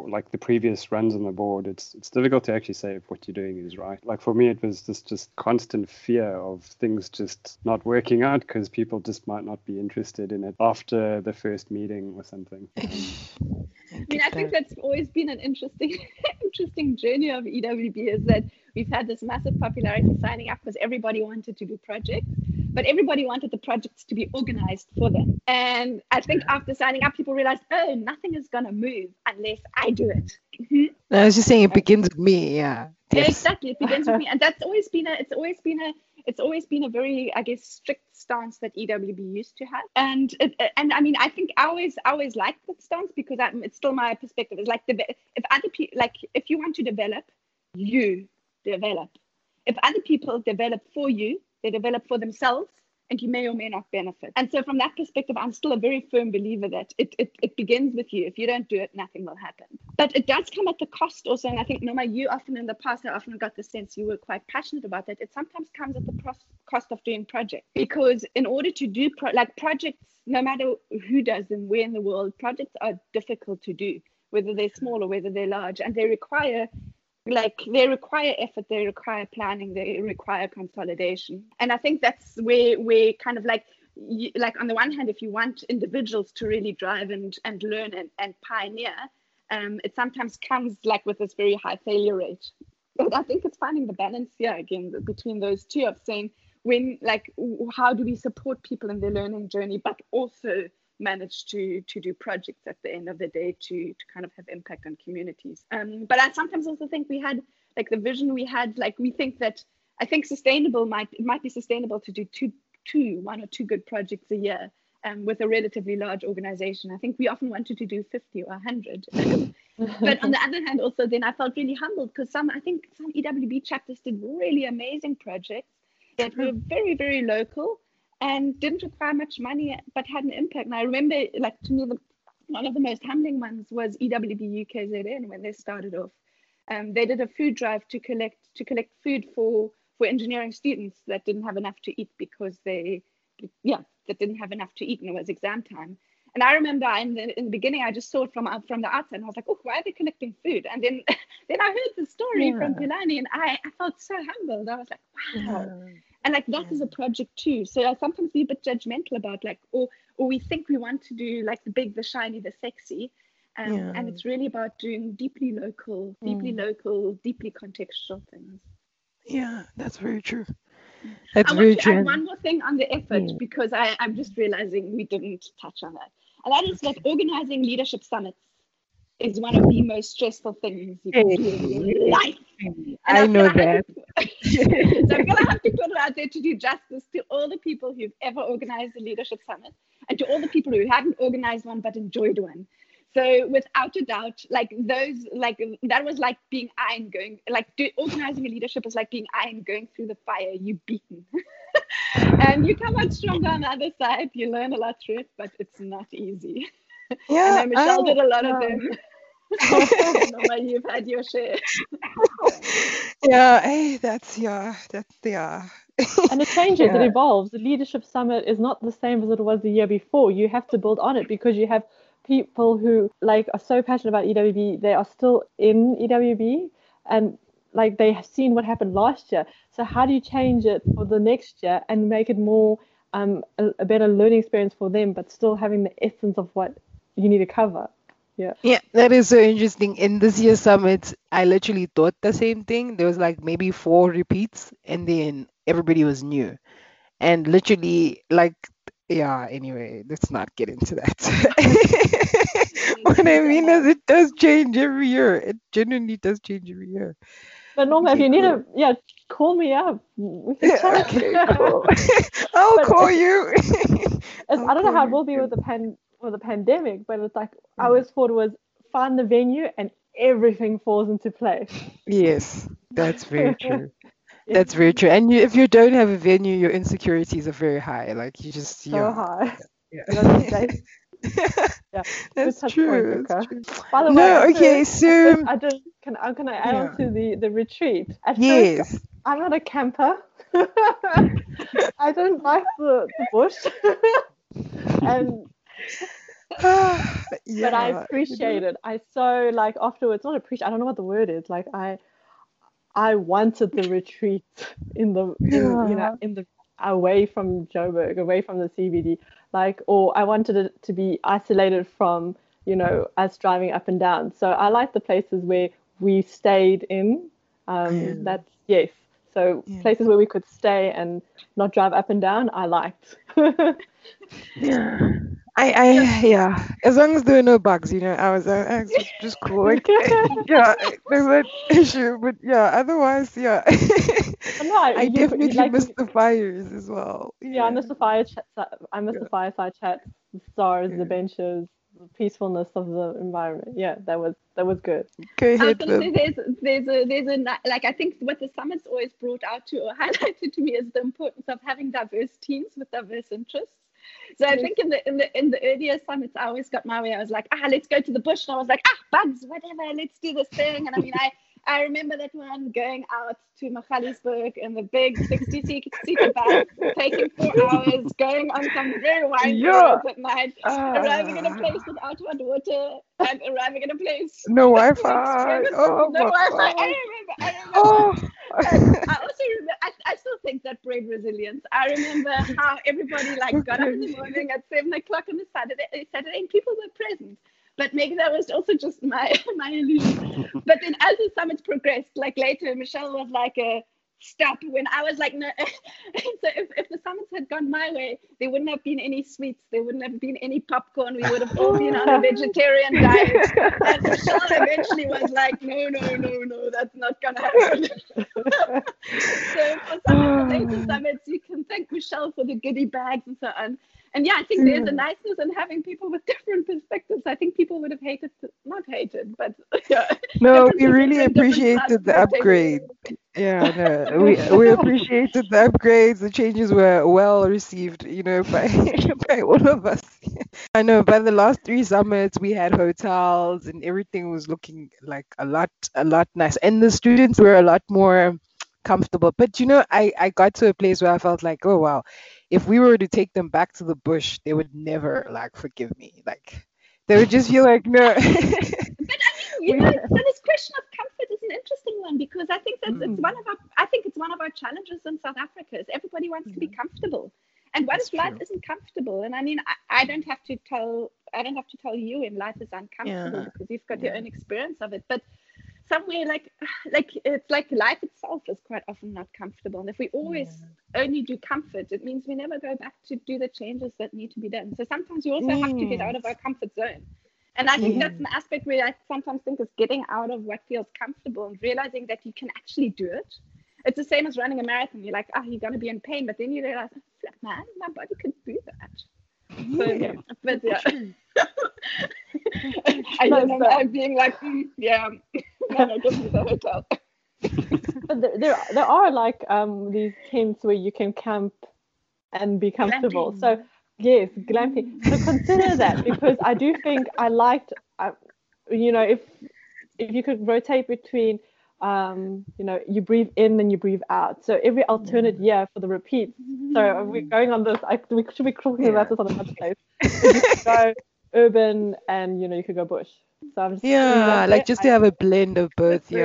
like the previous runs on the board, it's difficult to actually say if what you're doing is right. Like, for me, it was just constant fear of things just not working out because people just might not be interested in it after the first meeting or something. I mean, I think that's always been an interesting journey of EWB, is that we've had this massive popularity signing up because everybody wanted to do projects, but everybody wanted the projects to be organized for them. And I think after signing up, people realized, oh, nothing is going to move unless I do it. Mm-hmm. I was just saying, it begins with me. Yeah. Yes. Exactly. It begins with me. And that's always been a very, I guess, strict stance that EWB used to have. And I mean, I think I always liked that stance because it's still my perspective. It's like, if you want to develop, you develop. If other people develop for you, they develop for themselves, and you may or may not benefit. And so from that perspective, I'm still a very firm believer that it begins with you. If you don't do it, nothing will happen. But it does come at the cost also. And I think, Noma, you often in the past, I often got the sense you were quite passionate about that. It sometimes comes at the cost of doing projects. Because in order to do projects, no matter who does them, where in the world, projects are difficult to do, whether they're small or whether they're large. And they require effort, they require planning, they require consolidation. And I think that's where we're kind of like, like on the one hand, if you want individuals to really drive and learn and pioneer, it sometimes comes like with this very high failure rate. But I think it's finding the balance here again between those two of saying, when, like, how do we support people in their learning journey, but also manage to do projects at the end of the day to kind of have impact on communities. But I sometimes also think we had, like, the vision we had, like, we think that, I think sustainable might be sustainable to do one or two good projects a year with a relatively large organization. I think we often wanted to do 50 or 100. But on the other hand, also then I felt really humbled because some EWB chapters did really amazing projects that were very, very local and didn't require much money, but had an impact. And I remember, like, to me, one of the most humbling ones was EWB UKZN when they started off. They did a food drive to collect food for engineering students that didn't have enough to eat because that didn't have enough to eat and it was exam time. And I remember in the beginning, I just saw it from the outside and I was like, oh, why are they collecting food? And then I heard the story from Pilani and I felt so humbled. I was like, wow. Yeah. And like that is a project too. So I sometimes be a bit judgmental about like, or we think we want to do like the big, the shiny, the sexy. And it's really about doing deeply local, deeply contextual things. Yeah, that's very true. That's very true. I want to add one more thing on the effort because I'm just realizing we didn't touch on that. And that is that organizing leadership summits is one of the most stressful things you can do in your life. And I know that. So I'm going to have to put it out there to do justice to all the people who've ever organized a leadership summit and to all the people who haven't organized one but enjoyed one. So without a doubt, like those, like that was like being iron going, like organizing a leadership is like being iron going through the fire, you're beaten. And you come out stronger on the other side, you learn a lot through it, but it's not easy. Yeah, and Michelle did a lot of them. Noma, you've had your share. Yeah, hey, that's and it changes, yeah. It evolves. The leadership summit is not the same as it was the year before. You have to build on it because you have people who are so passionate about EWB, they are still in EWB and they have seen what happened last year. So how do you change it for the next year and make it more a better learning experience for them, but still having the essence of what you need to cover? Yeah, that is so interesting. In this year's summit, I literally thought the same thing. There was maybe 4 repeats and then everybody was new. And literally anyway, let's not get into that. What I mean is it does change every year. It genuinely does change every year. But Noma, if you need a, call me up. We can chat. Okay, cool. I'll call you. I don't know how it will be with the pandemic, but it's I always thought it was find the venue and everything falls into place. Yes, that's very true. Yeah. That's very true. And if you don't have a venue, your insecurities are very high. High. Yeah. Yeah. That's true. By the way, so can I add on to the retreat? First, I'm not a camper. I don't like the bush. But I appreciate it. I so afterwards, not appreciate, I don't know what the word is. I wanted the retreat away from Joburg, away from the CBD, or I wanted it to be isolated from us driving up and down. So I like the places where we stayed in. Places where we could stay and not drive up and down, I liked. As long as there were no bugs, I was just cool. There's an issue, but otherwise, I definitely missed the fires as well. Yeah, I missed the fire chat. I missed the fireside chat, the stars, the benches, the peacefulness of the environment. Yeah, that was good. Go ahead. I was going to say there's a I think what the summit's always brought out to or highlighted to me is the importance of having diverse teams with diverse interests. So I think in the earlier summits, I always got my way. I was let's go to the bush, and I was bugs, whatever, let's do this thing. And I mean, I remember that one going out to Macaliesburg in the big 60-seater bus, taking 4 hours, going on some very wide roads at night, arriving in a place without hot water, and arriving in a place no Wi-Fi. No Wi-Fi. I remember. I also remember. I still think that bred resilience. I remember how everybody got up in the morning at 7:00 on the Saturday, and people were present. But maybe that was also just my illusion. But then as the summits progressed, later, Michelle was stop. When I was no. So if the summits had gone my way, there wouldn't have been any sweets. There wouldn't have been any popcorn. We would have all been on a vegetarian diet. And Michelle eventually was no, that's not going to happen. So for some of the later summits, you can thank Michelle for the goodie bags and so on. And I think there's a niceness in having people with different perspectives. I think people would have not hated, but no, we really appreciated the upgrade. We appreciated the upgrades. The changes were well received, by all of us. I know by the last 3 summits, we had hotels and everything was looking a lot nice. And the students were a lot more comfortable. But, I got to a place where I felt oh, wow. If we were to take them back to the bush, they would never forgive me. They would just feel no. But so this question of comfort is an interesting one, because I think that's it's one of our challenges in South Africa is everybody wants to be comfortable, and what if life isn't comfortable? And I mean, I don't have to tell you when life is uncomfortable because you've got your own experience of it, but. Somewhere it's life itself is quite often not comfortable. And if we always only do comfort, it means we never go back to do the changes that need to be done. So sometimes we also have to get out of our comfort zone. And I think that's an aspect where I sometimes think is getting out of what feels comfortable and realizing that you can actually do it. It's the same as running a marathon. You're you're going to be in pain. But then you realize, man, my body could do that. So, I don't know. I'm being no, just the hotel. But there are these tents where you can camp and be comfortable. Glamping. So yes, glamping. So consider that, because I do think I liked. you know, if you could rotate between, you know, you breathe in and you breathe out. So every alternate year for the repeats. So we're going on this. We should be talking about this on another place. You could go urban and, you know, you could go bush. So I'm just to have a blend of both. Breathe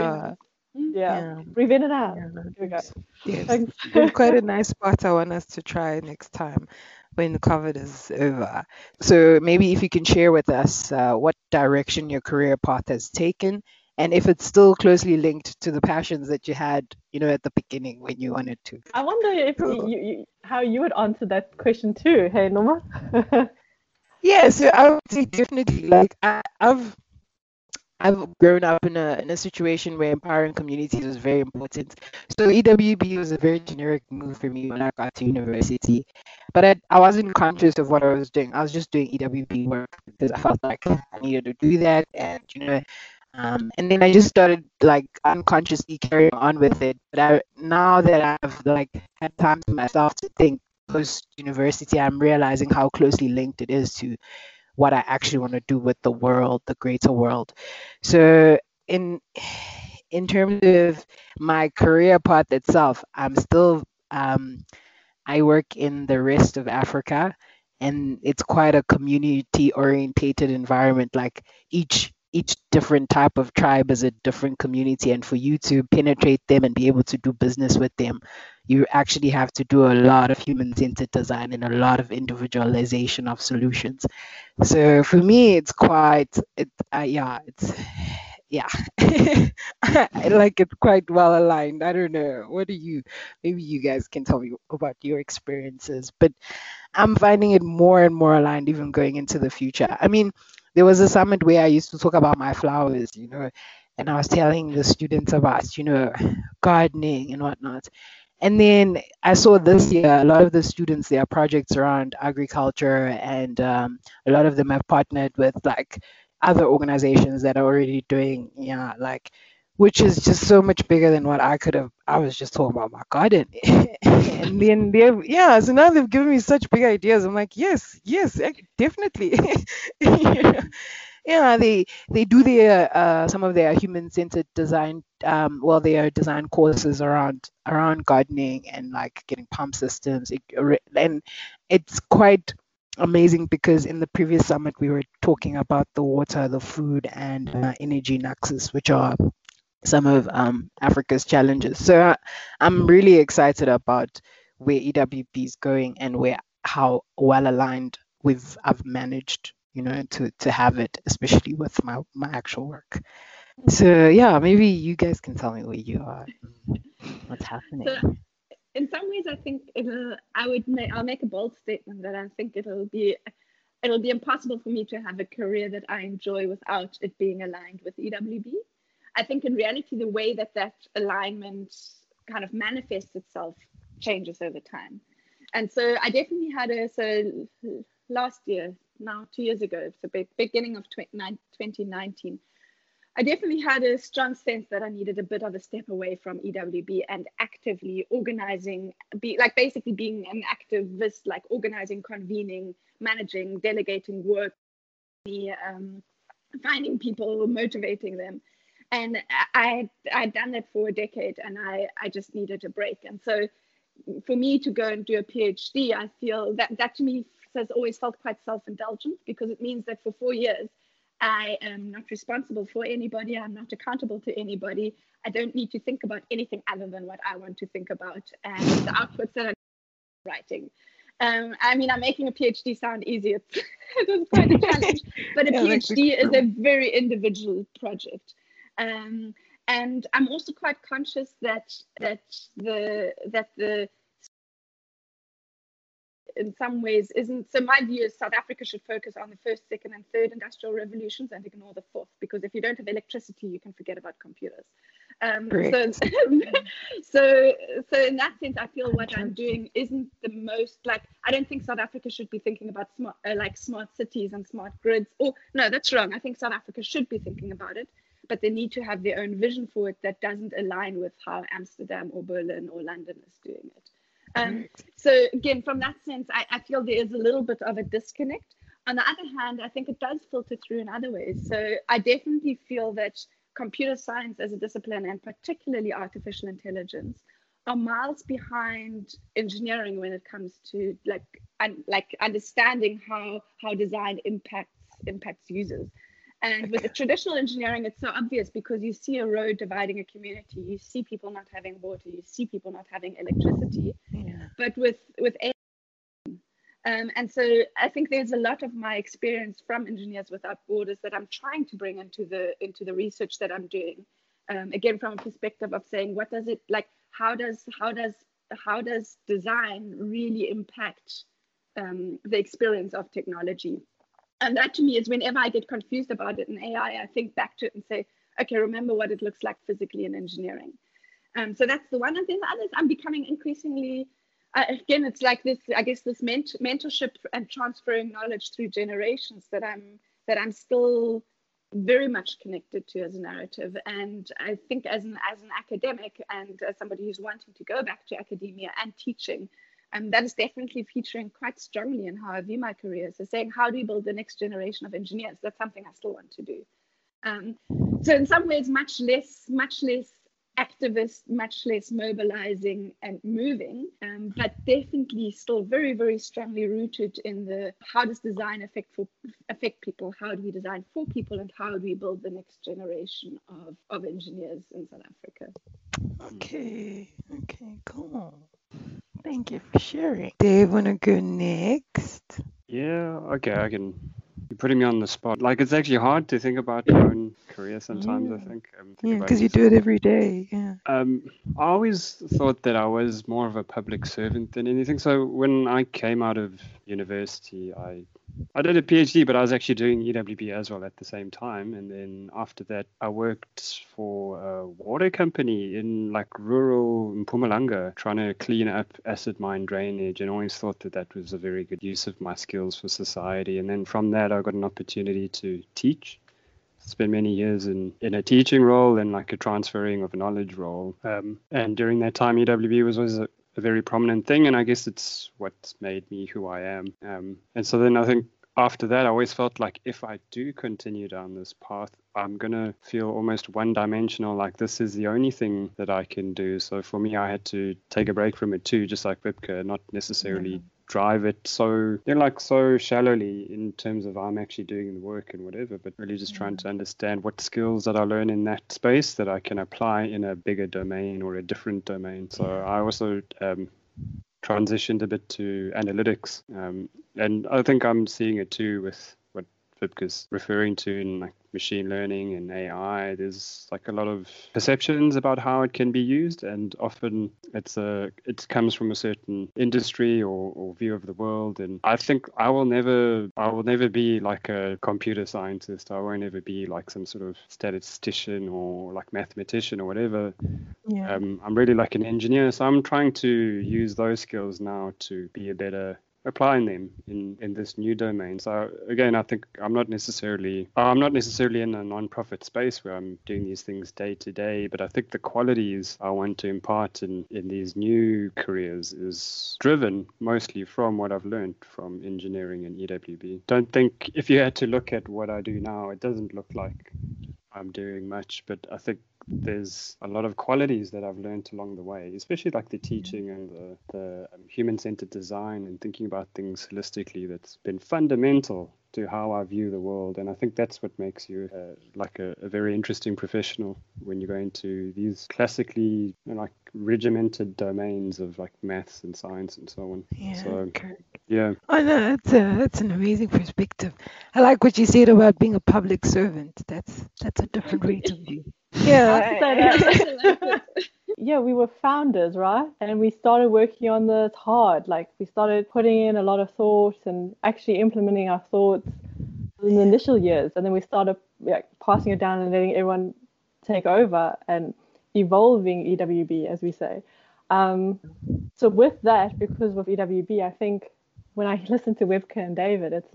in and out. Here we go. Yes, it's quite a nice part. I want us to try next time when the COVID is over. So maybe if you can share with us what direction your career path has taken, and if it's still closely linked to the passions that you had, you know, at the beginning when you wanted to. I wonder if how you would answer that question too, hey Noma. Yeah, so I would say definitely, like I've grown up in a situation where empowering communities was very important. So EWB was a very generic move for me when I got to university. But I wasn't conscious of what I was doing. I was just doing EWB work because I felt like I needed to do that. And, you know, and then I just started, like, unconsciously carrying on with it. But now that I've, like, had time for myself to think post-university, I'm realizing how closely linked it is to what I actually want to do with the world, the greater world. So in terms of my career path itself, I'm still, I work in the rest of Africa, and it's quite a community-orientated environment. Like each different type of tribe is a different community, and for you to penetrate them and be able to do business with them, you actually have to do a lot of human-centered design and a lot of individualization of solutions. So for me, it's quite, like it's quite well aligned. I don't know. What do you? Maybe you guys can tell me about your experiences. But I'm finding it more and more aligned, even going into the future. I mean, there was a summit where I used to talk about my flowers, you know, and I was telling the students about, you know, gardening and whatnot. And then I saw this year, a lot of the students, their projects around agriculture, and a lot of them have partnered with, like, other organizations that are already doing, which is just so much bigger than what I could have. I was just talking about my garden. And then so now they've given me such big ideas. I'm like, yes, definitely. Yeah, they do their some of their human-centered design, their design courses around gardening and, like, getting pump systems. And it's quite amazing because in the previous summit, we were talking about the water, the food, and energy nexus, which are some of Africa's challenges. So I'm really excited about where EWB is going and how well aligned I've managed, you know, to have it, especially with my actual work. So maybe you guys can tell me where you are, what's happening. So in some ways, I think I'll make a bold statement that I think it'll be impossible for me to have a career that I enjoy without it being aligned with EWB. I think in reality, the way that alignment kind of manifests itself changes over time. And so I definitely had last year, now 2 years ago, so beginning of 2019, I definitely had a strong sense that I needed a bit of a step away from EWB and actively organizing, basically being an activist, like organizing, convening, managing, delegating work, finding people, motivating them. And I'd done that for a decade, and I just needed a break. And so for me to go and do a PhD, I feel that to me has always felt quite self-indulgent, because it means that for 4 years, I am not responsible for anybody. I'm not accountable to anybody. I don't need to think about anything other than what I want to think about and the outputs that I'm writing. I mean, I'm making a PhD sound easy. It was quite a challenge, but a PhD is a very individual project. And I'm also quite conscious that in some ways isn't. So my view is South Africa should focus on the first, second, and third industrial revolutions and ignore the fourth, because if you don't have electricity, you can forget about computers. So in that sense, I feel what I'm doing isn't the most, like, I don't think South Africa should be thinking about smart cities and smart grids. Or no, that's wrong. I think South Africa should be thinking about it, but they need to have their own vision for it that doesn't align with how Amsterdam or Berlin or London is doing it. So again, from that sense, I feel there is a little bit of a disconnect. On the other hand, I think it does filter through in other ways. So I definitely feel that computer science as a discipline, and particularly artificial intelligence, are miles behind engineering when it comes to understanding how design impacts users. And with the traditional engineering, it's so obvious because you see a road dividing a community, you see people not having water, you see people not having electricity. Yeah. But with AI, and so I think there's a lot of my experience from Engineers Without Borders that I'm trying to bring into the research that I'm doing. Again, from a perspective of saying, what does it like? How does design really impact the experience of technology? And that to me is whenever I get confused about it in AI, I think back to it and say, okay, remember what it looks like physically in engineering. So that's the one. And then the others, I'm becoming increasingly, again, it's like this, I guess, this mentorship and transferring knowledge through generations that I'm still very much connected to as a narrative. And I think as an academic and as somebody who's wanting to go back to academia and teaching, that is definitely featuring quite strongly in how I view my career. So saying, how do we build the next generation of engineers? That's something I still want to do. So in some ways, much less activist, much less mobilizing and moving, but definitely still very, very strongly rooted in the how does design affect people? How do we design for people? And how do we build the next generation of engineers in South Africa? Okay, cool. Thank you for sharing. Dave, want to go next? Yeah, okay, I can. You're putting me on the spot. Like, it's actually hard to think about your own career sometimes, yeah. I think. Because you do it every day. Yeah. I always thought that I was more of a public servant than anything. So when I came out of university, I did a PhD, but I was actually doing EWB as well at the same time. And then after that, I worked for a water company in rural Mpumalanga, trying to clean up acid mine drainage, and always thought that was a very good use of my skills for society. And then from that, I got an opportunity to teach. Spent many years in a teaching role and a transferring of knowledge role. And during that time, EWB was a very prominent thing, and I guess it's what made me who I am. And so then I think after that, I always felt like if I do continue down this path, I'm going to feel almost one-dimensional, like this is the only thing that I can do. So for me, I had to take a break from it too, just like Wiebke, not necessarily drive it so shallowly in terms of I'm actually doing the work and whatever, but really just trying to understand what skills that I learn in that space that I can apply in a bigger domain or a different domain. So I also transitioned a bit to analytics, and I think I'm seeing it too with what Wiebke's referring to in machine learning and AI. There's a lot of perceptions about how it can be used, and often it comes from a certain industry or view of the world. And I think I will never be a computer scientist. I won't ever be some sort of statistician or mathematician or whatever. Yeah. I'm really an engineer, so I'm trying to use those skills now to be a better applying them in this new domain. So again, I think I'm not necessarily in a non-profit space where I'm doing these things day to day, but I think the qualities I want to impart in these new careers is driven mostly from what I've learned from engineering and EWB. Don't think if you had to look at what I do now, it doesn't look like I'm doing much, but I think there's a lot of qualities that I've learned along the way, especially the teaching and the human-centered design and thinking about things holistically. That's been fundamental to how I view the world, and I think that's what makes you a very interesting professional when you go into these classically regimented domains of maths and science and so on. Yeah, so, correct. Yeah. Oh no, that's an amazing perspective. I like what you said about being a public servant. That's a different way to view. Yeah. Yeah, we were founders, right? And we started working on this hard. We started putting in a lot of thoughts and actually implementing our thoughts in the initial years. And then we started passing it down and letting everyone take over and evolving EWB, as we say. So with that, because with EWB, I think when I listen to Wiebke and David, it's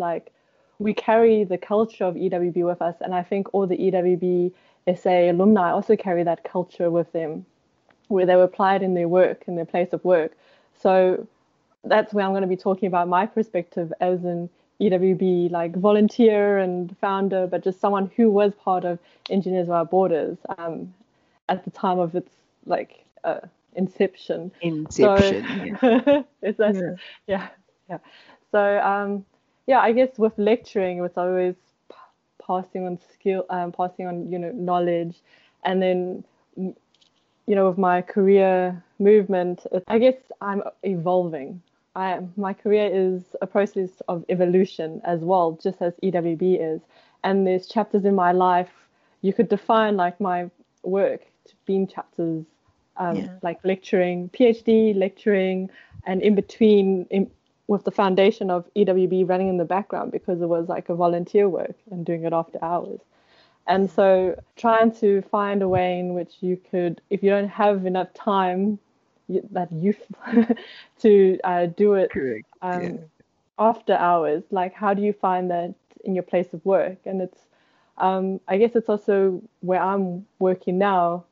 we carry the culture of EWB with us. And I think all the EWB SA alumni also carry that culture with them, where they were applied in their work, in their place of work. So that's where I'm going to be talking about my perspective as an EWB like volunteer and founder, but just someone who was part of Engineers Without Borders at the time of its like inception. So, yeah. So yeah, I guess with lecturing, it's always passing on skill, passing on knowledge, and then with my career movement, I guess I'm evolving. My career is a process of evolution as well, just as EWB is. And there's chapters in my life, you could define like my work to being chapters, like lecturing, PhD, lecturing, and in between with the foundation of EWB running in the background because it was like a volunteer work and doing it after hours. And so trying to find a way in which you could, if you don't have enough time, that youth to do it after hours, like how do you find that in your place of work? And it's I guess it's also where I'm working now,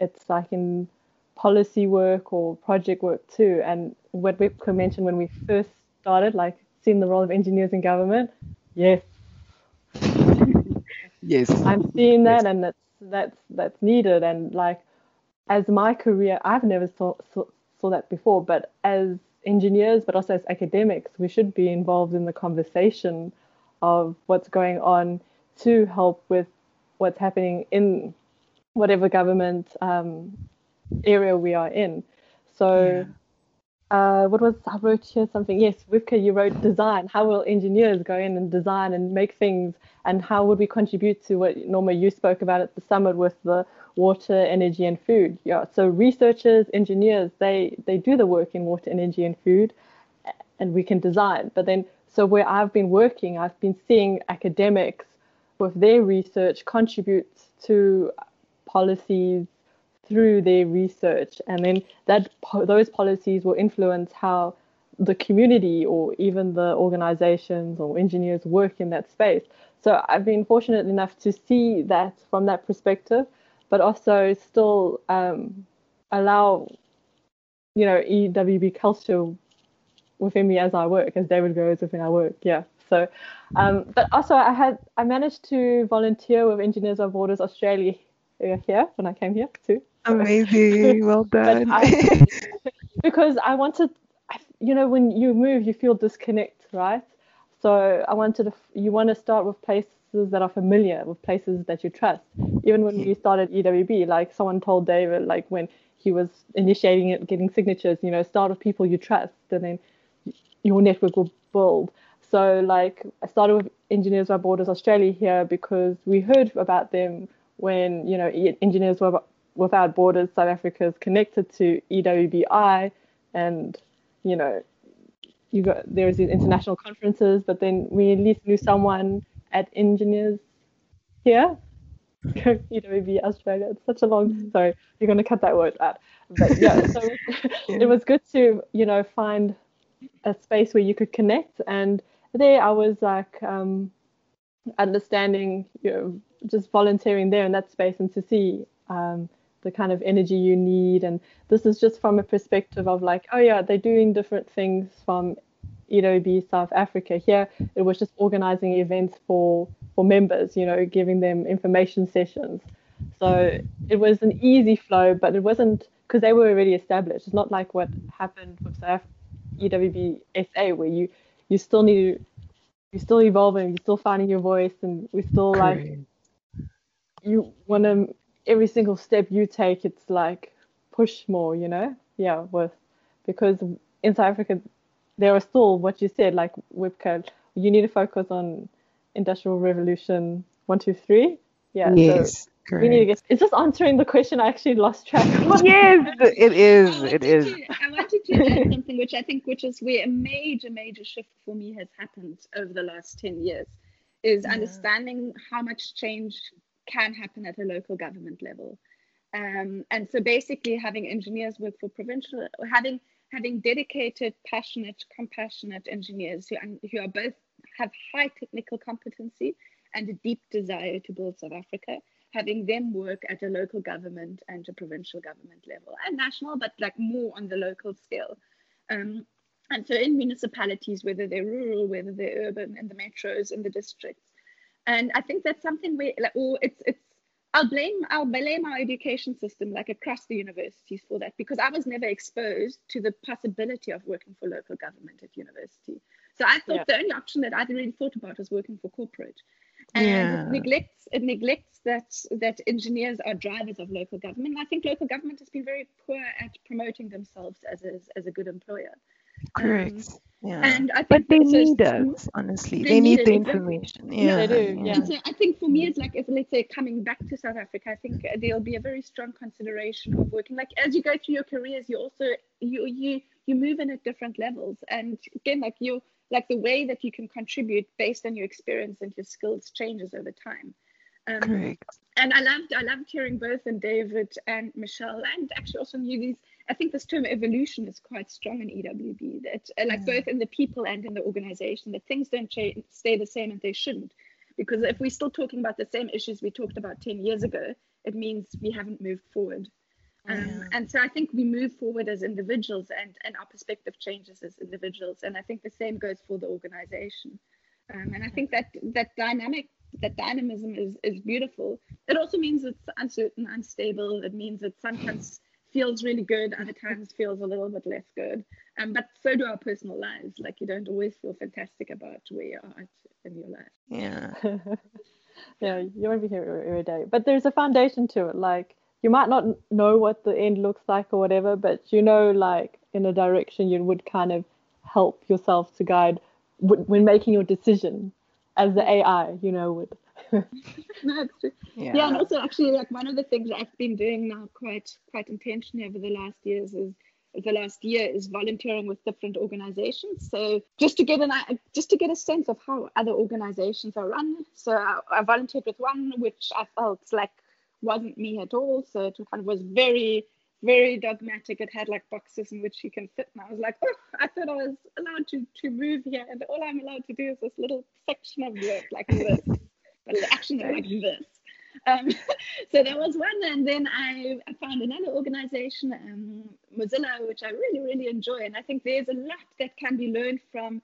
it's like in policy work or project work too. And what Wiebke mentioned when we first started, like seeing the role of engineers in government, yes I'm seeing that, and that's needed. And like as my career, I've never saw that before, but as engineers, but also as academics, we should be involved in the conversation of what's going on to help with what's happening in whatever government area we are in. So I wrote here something. Yes, Wiebke, you wrote design. How will engineers go in and design and make things? And how would we contribute to what, Norma, you spoke about at the summit with the water, energy and food? Yeah. So researchers, engineers, they do the work in water, energy and food, and we can design. But then, so where I've been working, I've been seeing academics with their research contribute to policies through their research, and then that those policies will influence how the community or even the organizations or engineers work in that space. So I've been fortunate enough to see that from that perspective, but also still allow EWB culture within me as I work, as David goes within our work. So but also I managed to volunteer with Engineers Without Borders Australia here when I came here too. Amazing, well done. Because I wanted, when you move, you feel disconnect, right? So I wanted you want to start with places that are familiar, with places that you trust. Even when we started EWB, like someone told David, like when he was initiating it, getting signatures, start with people you trust, and then your network will build. So like I started with Engineers Without Borders Australia here because we heard about them when, Engineers Without Borders South Africa is connected to EWBI, and there is these international conferences, but then we at least knew someone at Engineers here, EWB Australia. It's such a long, sorry, you're going to cut that word out. But yeah, so it was good to find a space where you could connect, and there I was like understanding, just volunteering there in that space, and to see the kind of energy you need. And this is just from a perspective of like, they're doing different things from EWB South Africa. Here it was just organizing events for members, giving them information sessions. So it was an easy flow, but it wasn't, because they were already established. It's not like what happened with EWB SA, where you still need to, you're still evolving, you're still finding your voice, and we're still like, you want to, every single step you take, it's like push more, because in South Africa, there are still, what you said, like Wiebke, you need to focus on Industrial Revolution 1, 2, 3. Yes, so we need to get, it's just answering the question, I actually lost track of. Yes, it is, it is. I wanted to add something which is where a major shift for me has happened over the last 10 years, is understanding how much change can happen at a local government level, and so basically having engineers work for provincial, or having dedicated, passionate, compassionate engineers who are both have high technical competency and a deep desire to build South Africa, having them work at a local government and a provincial government level and national, but like more on the local scale. And so in municipalities, whether they're rural, whether they're urban, in the metros, in the districts. And I think that's something where, like, oh, I'll blame our education system, like across the universities, for that, because I was never exposed to the possibility of working for local government at university. So I thought the only option that I really thought about was working for corporate. And it neglects that engineers are drivers of local government. And I think local government has been very poor at promoting themselves as a good employer. Correct. And I think they need the information. Yeah, they do. Yeah. And so I think for me, it's like, if, let's say, coming back to South Africa, I think there'll be a very strong consideration of working. Like, as you go through your careers, you also you move in at different levels, and again, like the way that you can contribute based on your experience and your skills changes over time. Correct. And I loved hearing both in David and Michelle, and actually also Newbies. I think this term evolution is quite strong in EWB, that both in the people and in the organization, that things don't stay the same, and they shouldn't. Because if we're still talking about the same issues we talked about 10 years ago, it means we haven't moved forward. And so I think we move forward as individuals, and our perspective changes as individuals. And I think the same goes for the organization. And I think that dynamism is beautiful. It also means it's uncertain, unstable. It means that sometimes feels really good, other times feels a little bit less good, but so do our personal lives. Like, you don't always feel fantastic about where you are in your life. Yeah, you won't be here every day, but there's a foundation to it. Like, you might not know what the end looks like or whatever, but you know, like, in a direction you would kind of help yourself to guide when making your decision as the AI, you know, would. No, it's true. Yeah, and also, actually, like, one of the things I've been doing now quite intentionally over the last years is volunteering with different organizations. So just to get a sense of how other organizations are run. So I volunteered with one which I felt like wasn't me at all. So it kind of was very, very dogmatic. It had like boxes in which you can fit, and I was like, oh, I thought I was allowed to move here, and all I'm allowed to do is this little section of work like this. But the action is like this. So there was one, and then I found another organization, Mozilla, which I really, really enjoy. And I think there's a lot that can be learned from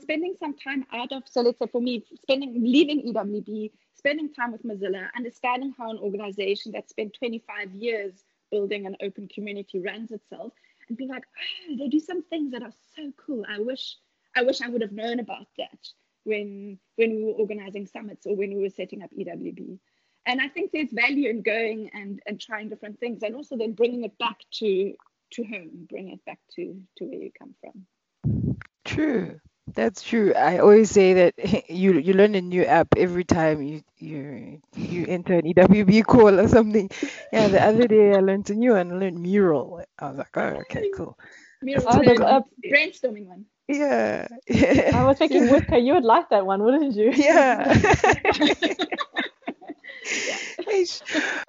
spending some time out of, so let's say for me, leaving EWB, spending time with Mozilla, understanding how an organization that spent 25 years building an open community runs itself, and being like, oh, they do some things that are so cool. I wish I would have known about that when we were organizing summits or when we were setting up EWB. And I think there's value in going and trying different things, and also then bringing it back to home, bring it back to where you come from. True. That's true. I always say that you learn a new app every time you enter an EWB call or something. Yeah, the other day I learned a new one. I learned Mural. I was like, oh, okay, cool. Mural, brainstorming one. Yeah. I was thinking, Wiebke, you would like that one, wouldn't you? Yeah.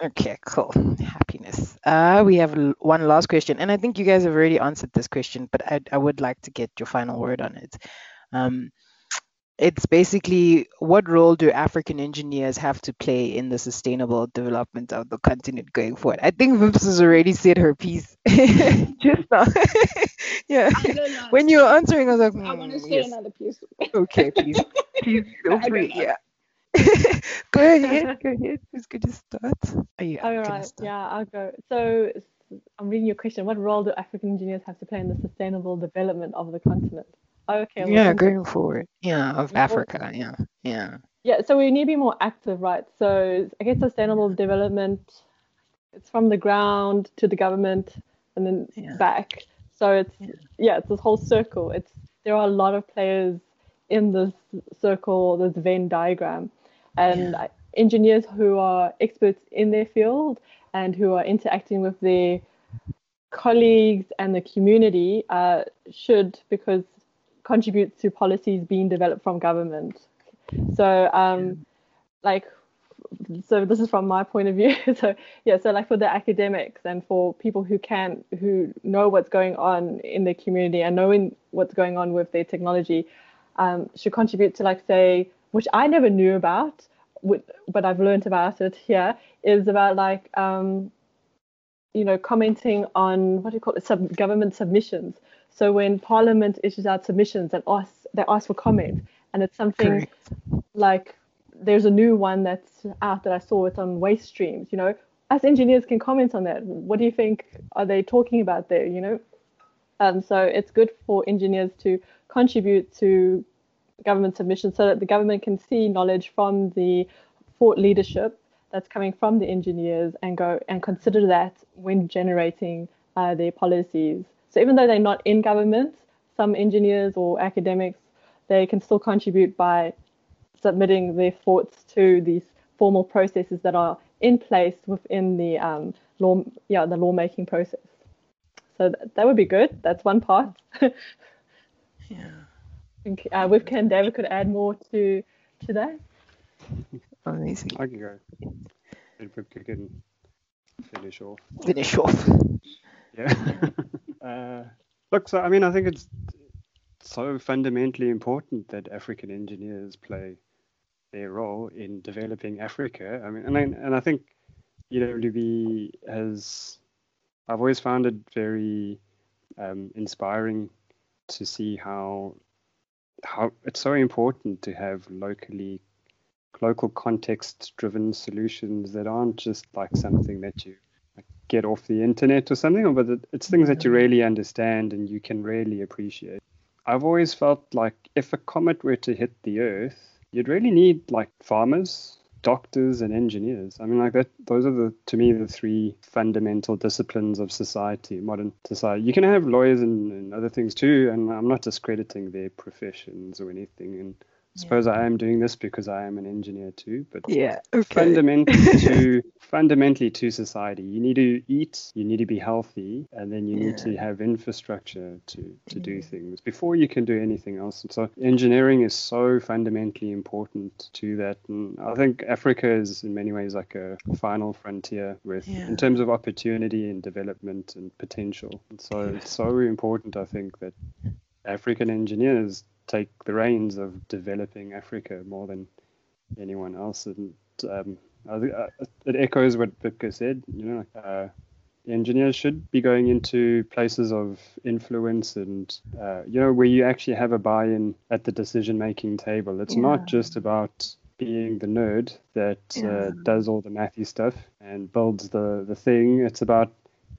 Okay, cool. Happiness. We have one last question, and I think you guys have already answered this question, but I would like to get your final word on it. It's basically, what role do African engineers have to play in the sustainable development of the continent going forward? I think Vips has already said her piece just now. Yeah. When you were answering, I was like, I want to say another piece. Okay, please feel free. Yeah. Go ahead. Who's going to start? All right. Yeah, I'll go. So I'm reading your question. What role do African engineers have to play in the sustainable development of the continent? Okay. Yeah, going forward. Yeah, of Africa. Yeah. Yeah, so we need to be more active, right? So I guess sustainable development, it's from the ground to the government and then back. So it's this whole circle. There are a lot of players in this circle, this Venn diagram, and engineers who are experts in their field and who are interacting with their colleagues and the community should contribute to policies being developed from government. So so this is from my point of view. So like for the academics and for people who know what's going on in their community and knowing what's going on with their technology, should contribute to, like, say, which I never knew about, but I've learned about it here, is about, like, commenting on, what do you call it, government submissions. So when Parliament issues out submissions and they ask for comment, and it's something Correct. Like there's a new one that's out that I saw, it's on waste streams, you know, us engineers can comment on that. What do you think are they talking about there, you know? So it's good for engineers to contribute to government submissions so that the government can see knowledge from the thought leadership that's coming from the engineers and go and consider that when generating their policies. So even though they're not in government, some engineers or academics, they can still contribute by submitting their thoughts to these formal processes that are in place within the the lawmaking process. So that would be good. That's one part. Yeah. I think Wiebke and David could add more to that. Amazing. I can go. And Wiebke can finish off. Yeah. Look, so I mean, I think it's so fundamentally important that African engineers play their role in developing Africa. I mean, and I think EWB has, I've always found it very inspiring to see how it's so important to have local context-driven solutions that aren't just like something that you get off the internet or something, but it's things that you really understand and you can really appreciate. I've always felt like if a comet were to hit the Earth, you'd really need like farmers, doctors, and engineers. I mean, like that. Those are to me the three fundamental disciplines of society, modern society. You can have lawyers and other things too, and I'm not discrediting their professions or anything. And I suppose I am doing this because I am an engineer too. But fundamentally to society, you need to eat, you need to be healthy, and then you need to have infrastructure to do things before you can do anything else. And so engineering is so fundamentally important to that. And I think Africa is in many ways like a final frontier with in terms of opportunity and development and potential. And so it's so important, I think, that African engineers take the reins of developing Africa more than anyone else. And it echoes what Wiebke said, you know, engineers should be going into places of influence and, you know, where you actually have a buy-in at the decision-making table. It's not just about being the nerd that does all the mathy stuff and builds the thing. It's about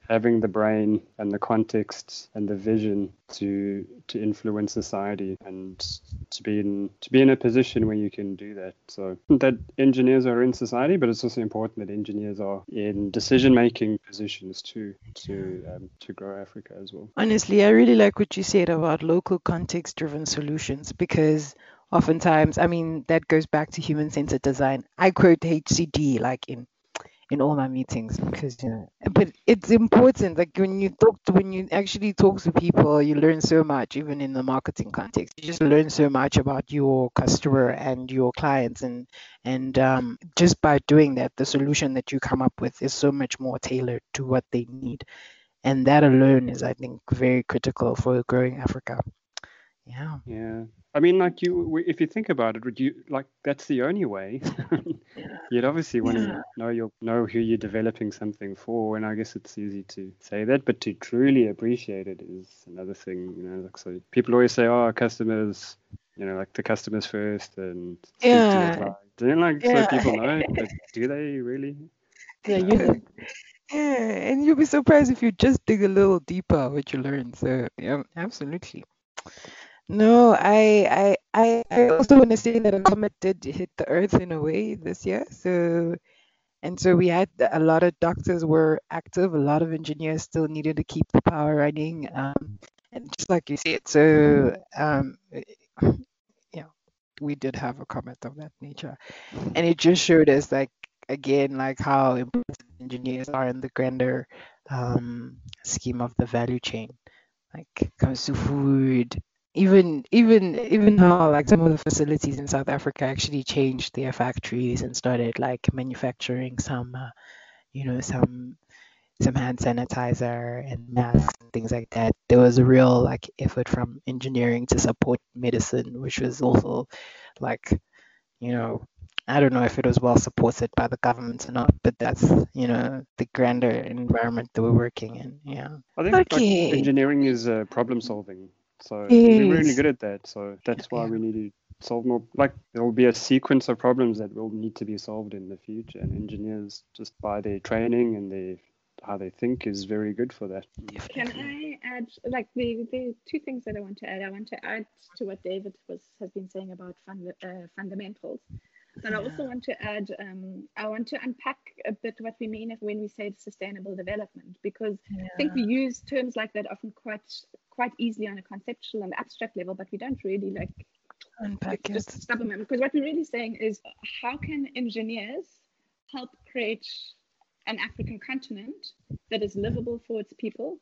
having the brain and the context and the vision to influence society and to be in a position where you can do that. So that engineers are in society, but it's also important that engineers are in decision-making positions to grow Africa as well. Honestly, I really like what you said about local context-driven solutions, because oftentimes, I mean, that goes back to human-centered design. I quote HCD like in all my meetings, because you know, but it's important. Like when you actually talk to people, you learn so much. Even in the marketing context, you just learn so much about your customer and your clients, and just by doing that, the solution that you come up with is so much more tailored to what they need, and that alone is, I think, very critical for growing Africa. Yeah. Yeah. I mean, like if you think about it, would you like that's the only way? You'd obviously want to know who you're developing something for, and I guess it's easy to say that, but to truly appreciate it is another thing. You know, like so people always say, "Oh, customers," you know, like the customers first, and then so people know, but do they really? Yeah, you know. Yeah, and you'll be surprised if you just dig a little deeper what you learn. So yeah, absolutely. No, I also want to say that a comet did hit the Earth in a way this year. So we had a lot of doctors were active. A lot of engineers still needed to keep the power running. And just like you said, we did have a comet of that nature, and it just showed us like again like how important engineers are in the grander scheme of the value chain. Like comes to food. Even how like some of the facilities in South Africa actually changed their factories and started like manufacturing some hand sanitizer and masks and things like that. There was a real like effort from engineering to support medicine, which was also like, you know, I don't know if it was well supported by the government or not, but that's, you know, the grander environment that we're working in. Yeah. I think like engineering is problem solving. So we're really good at that. So that's why we need to solve more, like there will be a sequence of problems that will need to be solved in the future, and engineers, just by their training and their how they think, is very good for that. Can I add, like, the two things that I want to add? I want to add to what David has been saying about fundamentals, but I also want to add, I want to unpack a bit what we mean when we say sustainable development, because I think we use terms like that often quite easily on a conceptual and abstract level, but we don't really like unpack it. Just stop a moment, because what we're really saying is, how can engineers help create an African continent that is livable for its people,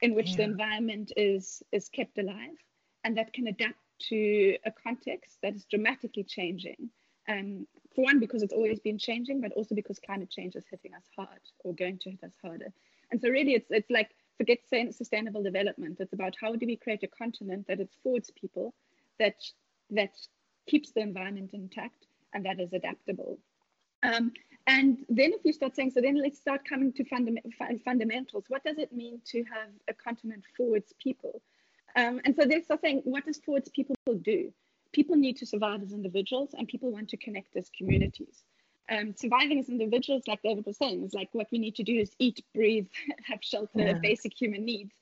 in which the environment is kept alive, and that can adapt to a context that is dramatically changing. For one, because it's always been changing, but also because climate change is hitting us hard, or going to hit us harder. And so really, it's like, forget sustainable development. It's about how do we create a continent that is for its people, that keeps the environment intact, and that is adaptable. And then if you start saying, so then let's start coming to fundamentals. What does it mean to have a continent for its people? And so there's something, what does for its people do? People need to survive as individuals, and people want to connect as communities. Surviving as individuals, like David was saying, is like what we need to do is eat, breathe, have shelter, basic human needs.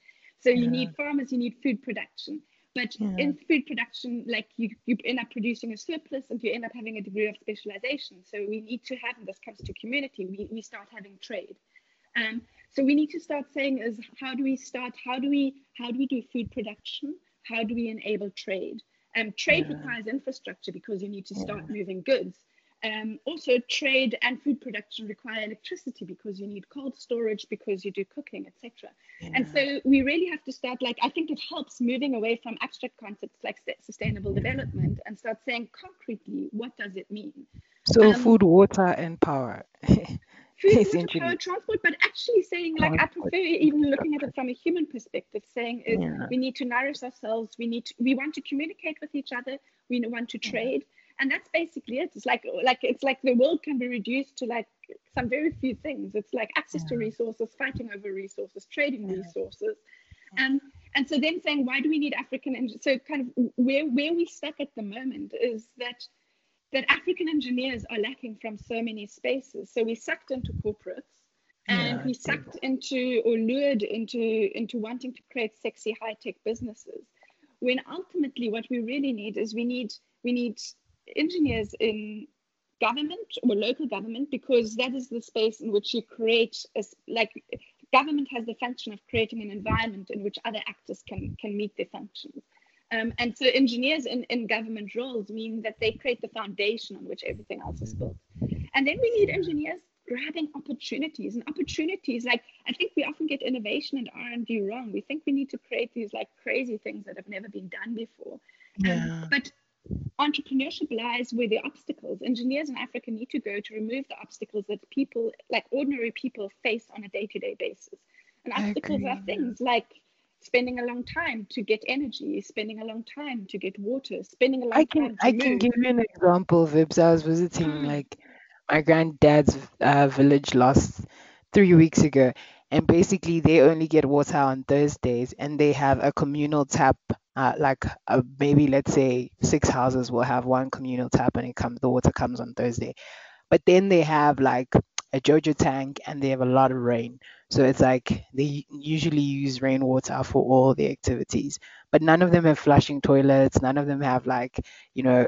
So you need farmers, you need food production. But in food production, like you end up producing a surplus, and you end up having a degree of specialization. So we need to have, and this comes to community, we start having trade. So we need to start saying is, how do we do food production? How do we enable trade? Trade requires infrastructure, because you need to start moving goods. Also, trade and food production require electricity, because you need cold storage, because you do cooking, etc. And so we really have to start, like, I think it helps moving away from abstract concepts like sustainable development, and start saying concretely, what does it mean? So food, water and power. Food, water, power, transport, but actually saying, like, I prefer even looking at it from a human perspective, saying is, we need to nourish ourselves, we want to communicate with each other, we want to trade. And that's basically it. It's like the world can be reduced to like some very few things. It's like access to resources, fighting over resources, trading resources, and so then saying, why do we need African engineers? So kind of where we stuck at the moment is that African engineers are lacking from so many spaces. So we sucked into corporates, and we sucked into or lured into wanting to create sexy high-tech businesses, when ultimately what we really need is we need engineers in government or local government, because that is the space in which you create government has the function of creating an environment in which other actors can meet their functions, and so engineers in government roles mean that they create the foundation on which everything else is built. And then we need engineers grabbing opportunities, and opportunities, like, I think we often get innovation and R&D wrong. We think we need to create these like crazy things that have never been done before, but entrepreneurship lies where the obstacles. Engineers in Africa need to go to remove the obstacles that people, like ordinary people, face on a day-to-day basis. And obstacles are things like spending a long time to get energy, spending a long time to get water, spending a long time to move. I can give you an example, Vibs. I was visiting like my granddad's village last 3 weeks ago, and basically they only get water on Thursdays, and they have a communal tap. Maybe let's say 6 houses will have one communal tap, and the water comes on Thursday. But then they have like a JoJo tank, and they have a lot of rain. So it's like they usually use rainwater for all the activities, but none of them have flushing toilets. None of them have like, you know,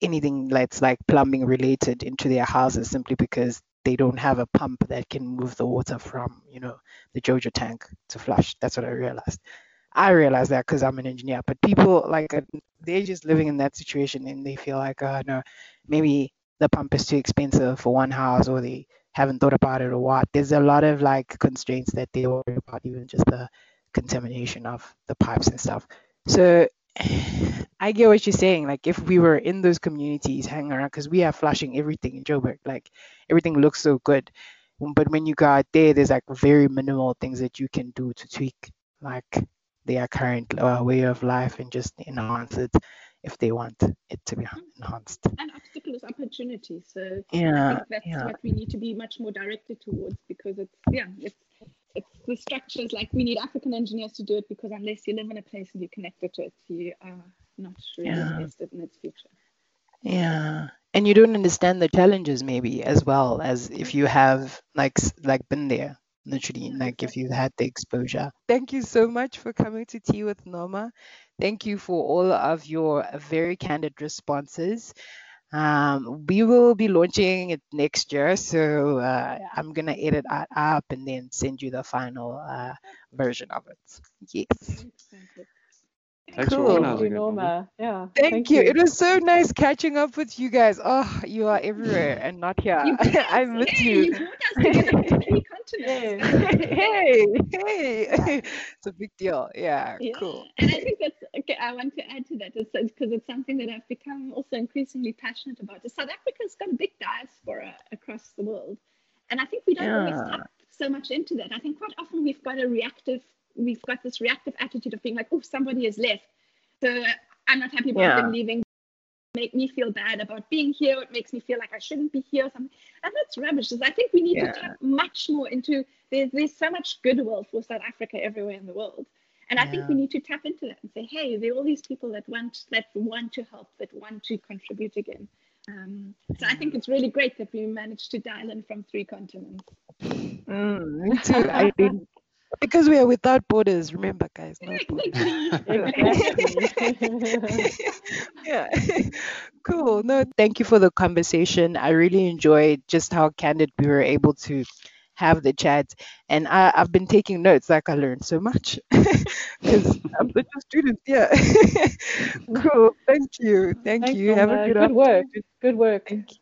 anything that's like plumbing related into their houses, simply because they don't have a pump that can move the water from, you know, the JoJo tank to flush. That's what I realized. I realize that because I'm an engineer, but people, like, they're just living in that situation, and they feel like, oh, no, maybe the pump is too expensive for one house, or they haven't thought about it, or what. There's a lot of like constraints that they worry about, even just the contamination of the pipes and stuff. So I get what you're saying. Like, if we were in those communities hanging around, because we are flushing everything in Joburg, like everything looks so good. But when you go out there, there's like very minimal things that you can do to tweak like their current way of life and just enhance it if they want it to be enhanced. And obstacles, opportunity. So yeah, I think that's what we need to be much more directed towards, because it's it's the structures. Like, we need African engineers to do it, because unless you live in a place and you're connected to it, you are not really invested in its future. Yeah. And you don't understand the challenges, maybe, as well as if you have like been there, literally, like if you've had the exposure. Thank you so much for coming to Tea with Noma. Thank you for all of your very candid responses. We will be launching it next year, so I'm going to edit it up and then send you the final version of it. Yes. Thanks for organizing it, Noma. Yeah. Thank you. It was so nice catching up with you guys. Oh, you are everywhere and not here. I miss you. You brought us together to three continents. Hey. It's a big deal. Yeah, cool. And I think that's okay. I want to add to that, because it's something that I've become also increasingly passionate about. South Africa's got a big diaspora across the world, and I think we don't always tap so much into that. I think quite often we've got this reactive attitude of being like, oh, somebody has left, so I'm not happy about them leaving. Make me feel bad about being here. It makes me feel like I shouldn't be here or something. And that's rubbish. I think we need to tap much more into, there's so much goodwill for South Africa everywhere in the world. And I think we need to tap into that and say, hey, there are all these people that want to help, that want to contribute again. So I think it's really great that we managed to dial in from three continents. Me too. I didn't. Because we are without borders, remember, guys. No borders. Cool. No, thank you for the conversation. I really enjoyed just how candid we were able to have the chat, and I've been taking notes. Like, I learned so much because I'm such a student. Cool. Thank you. Thank you. Have a good work. Good work. Thank you.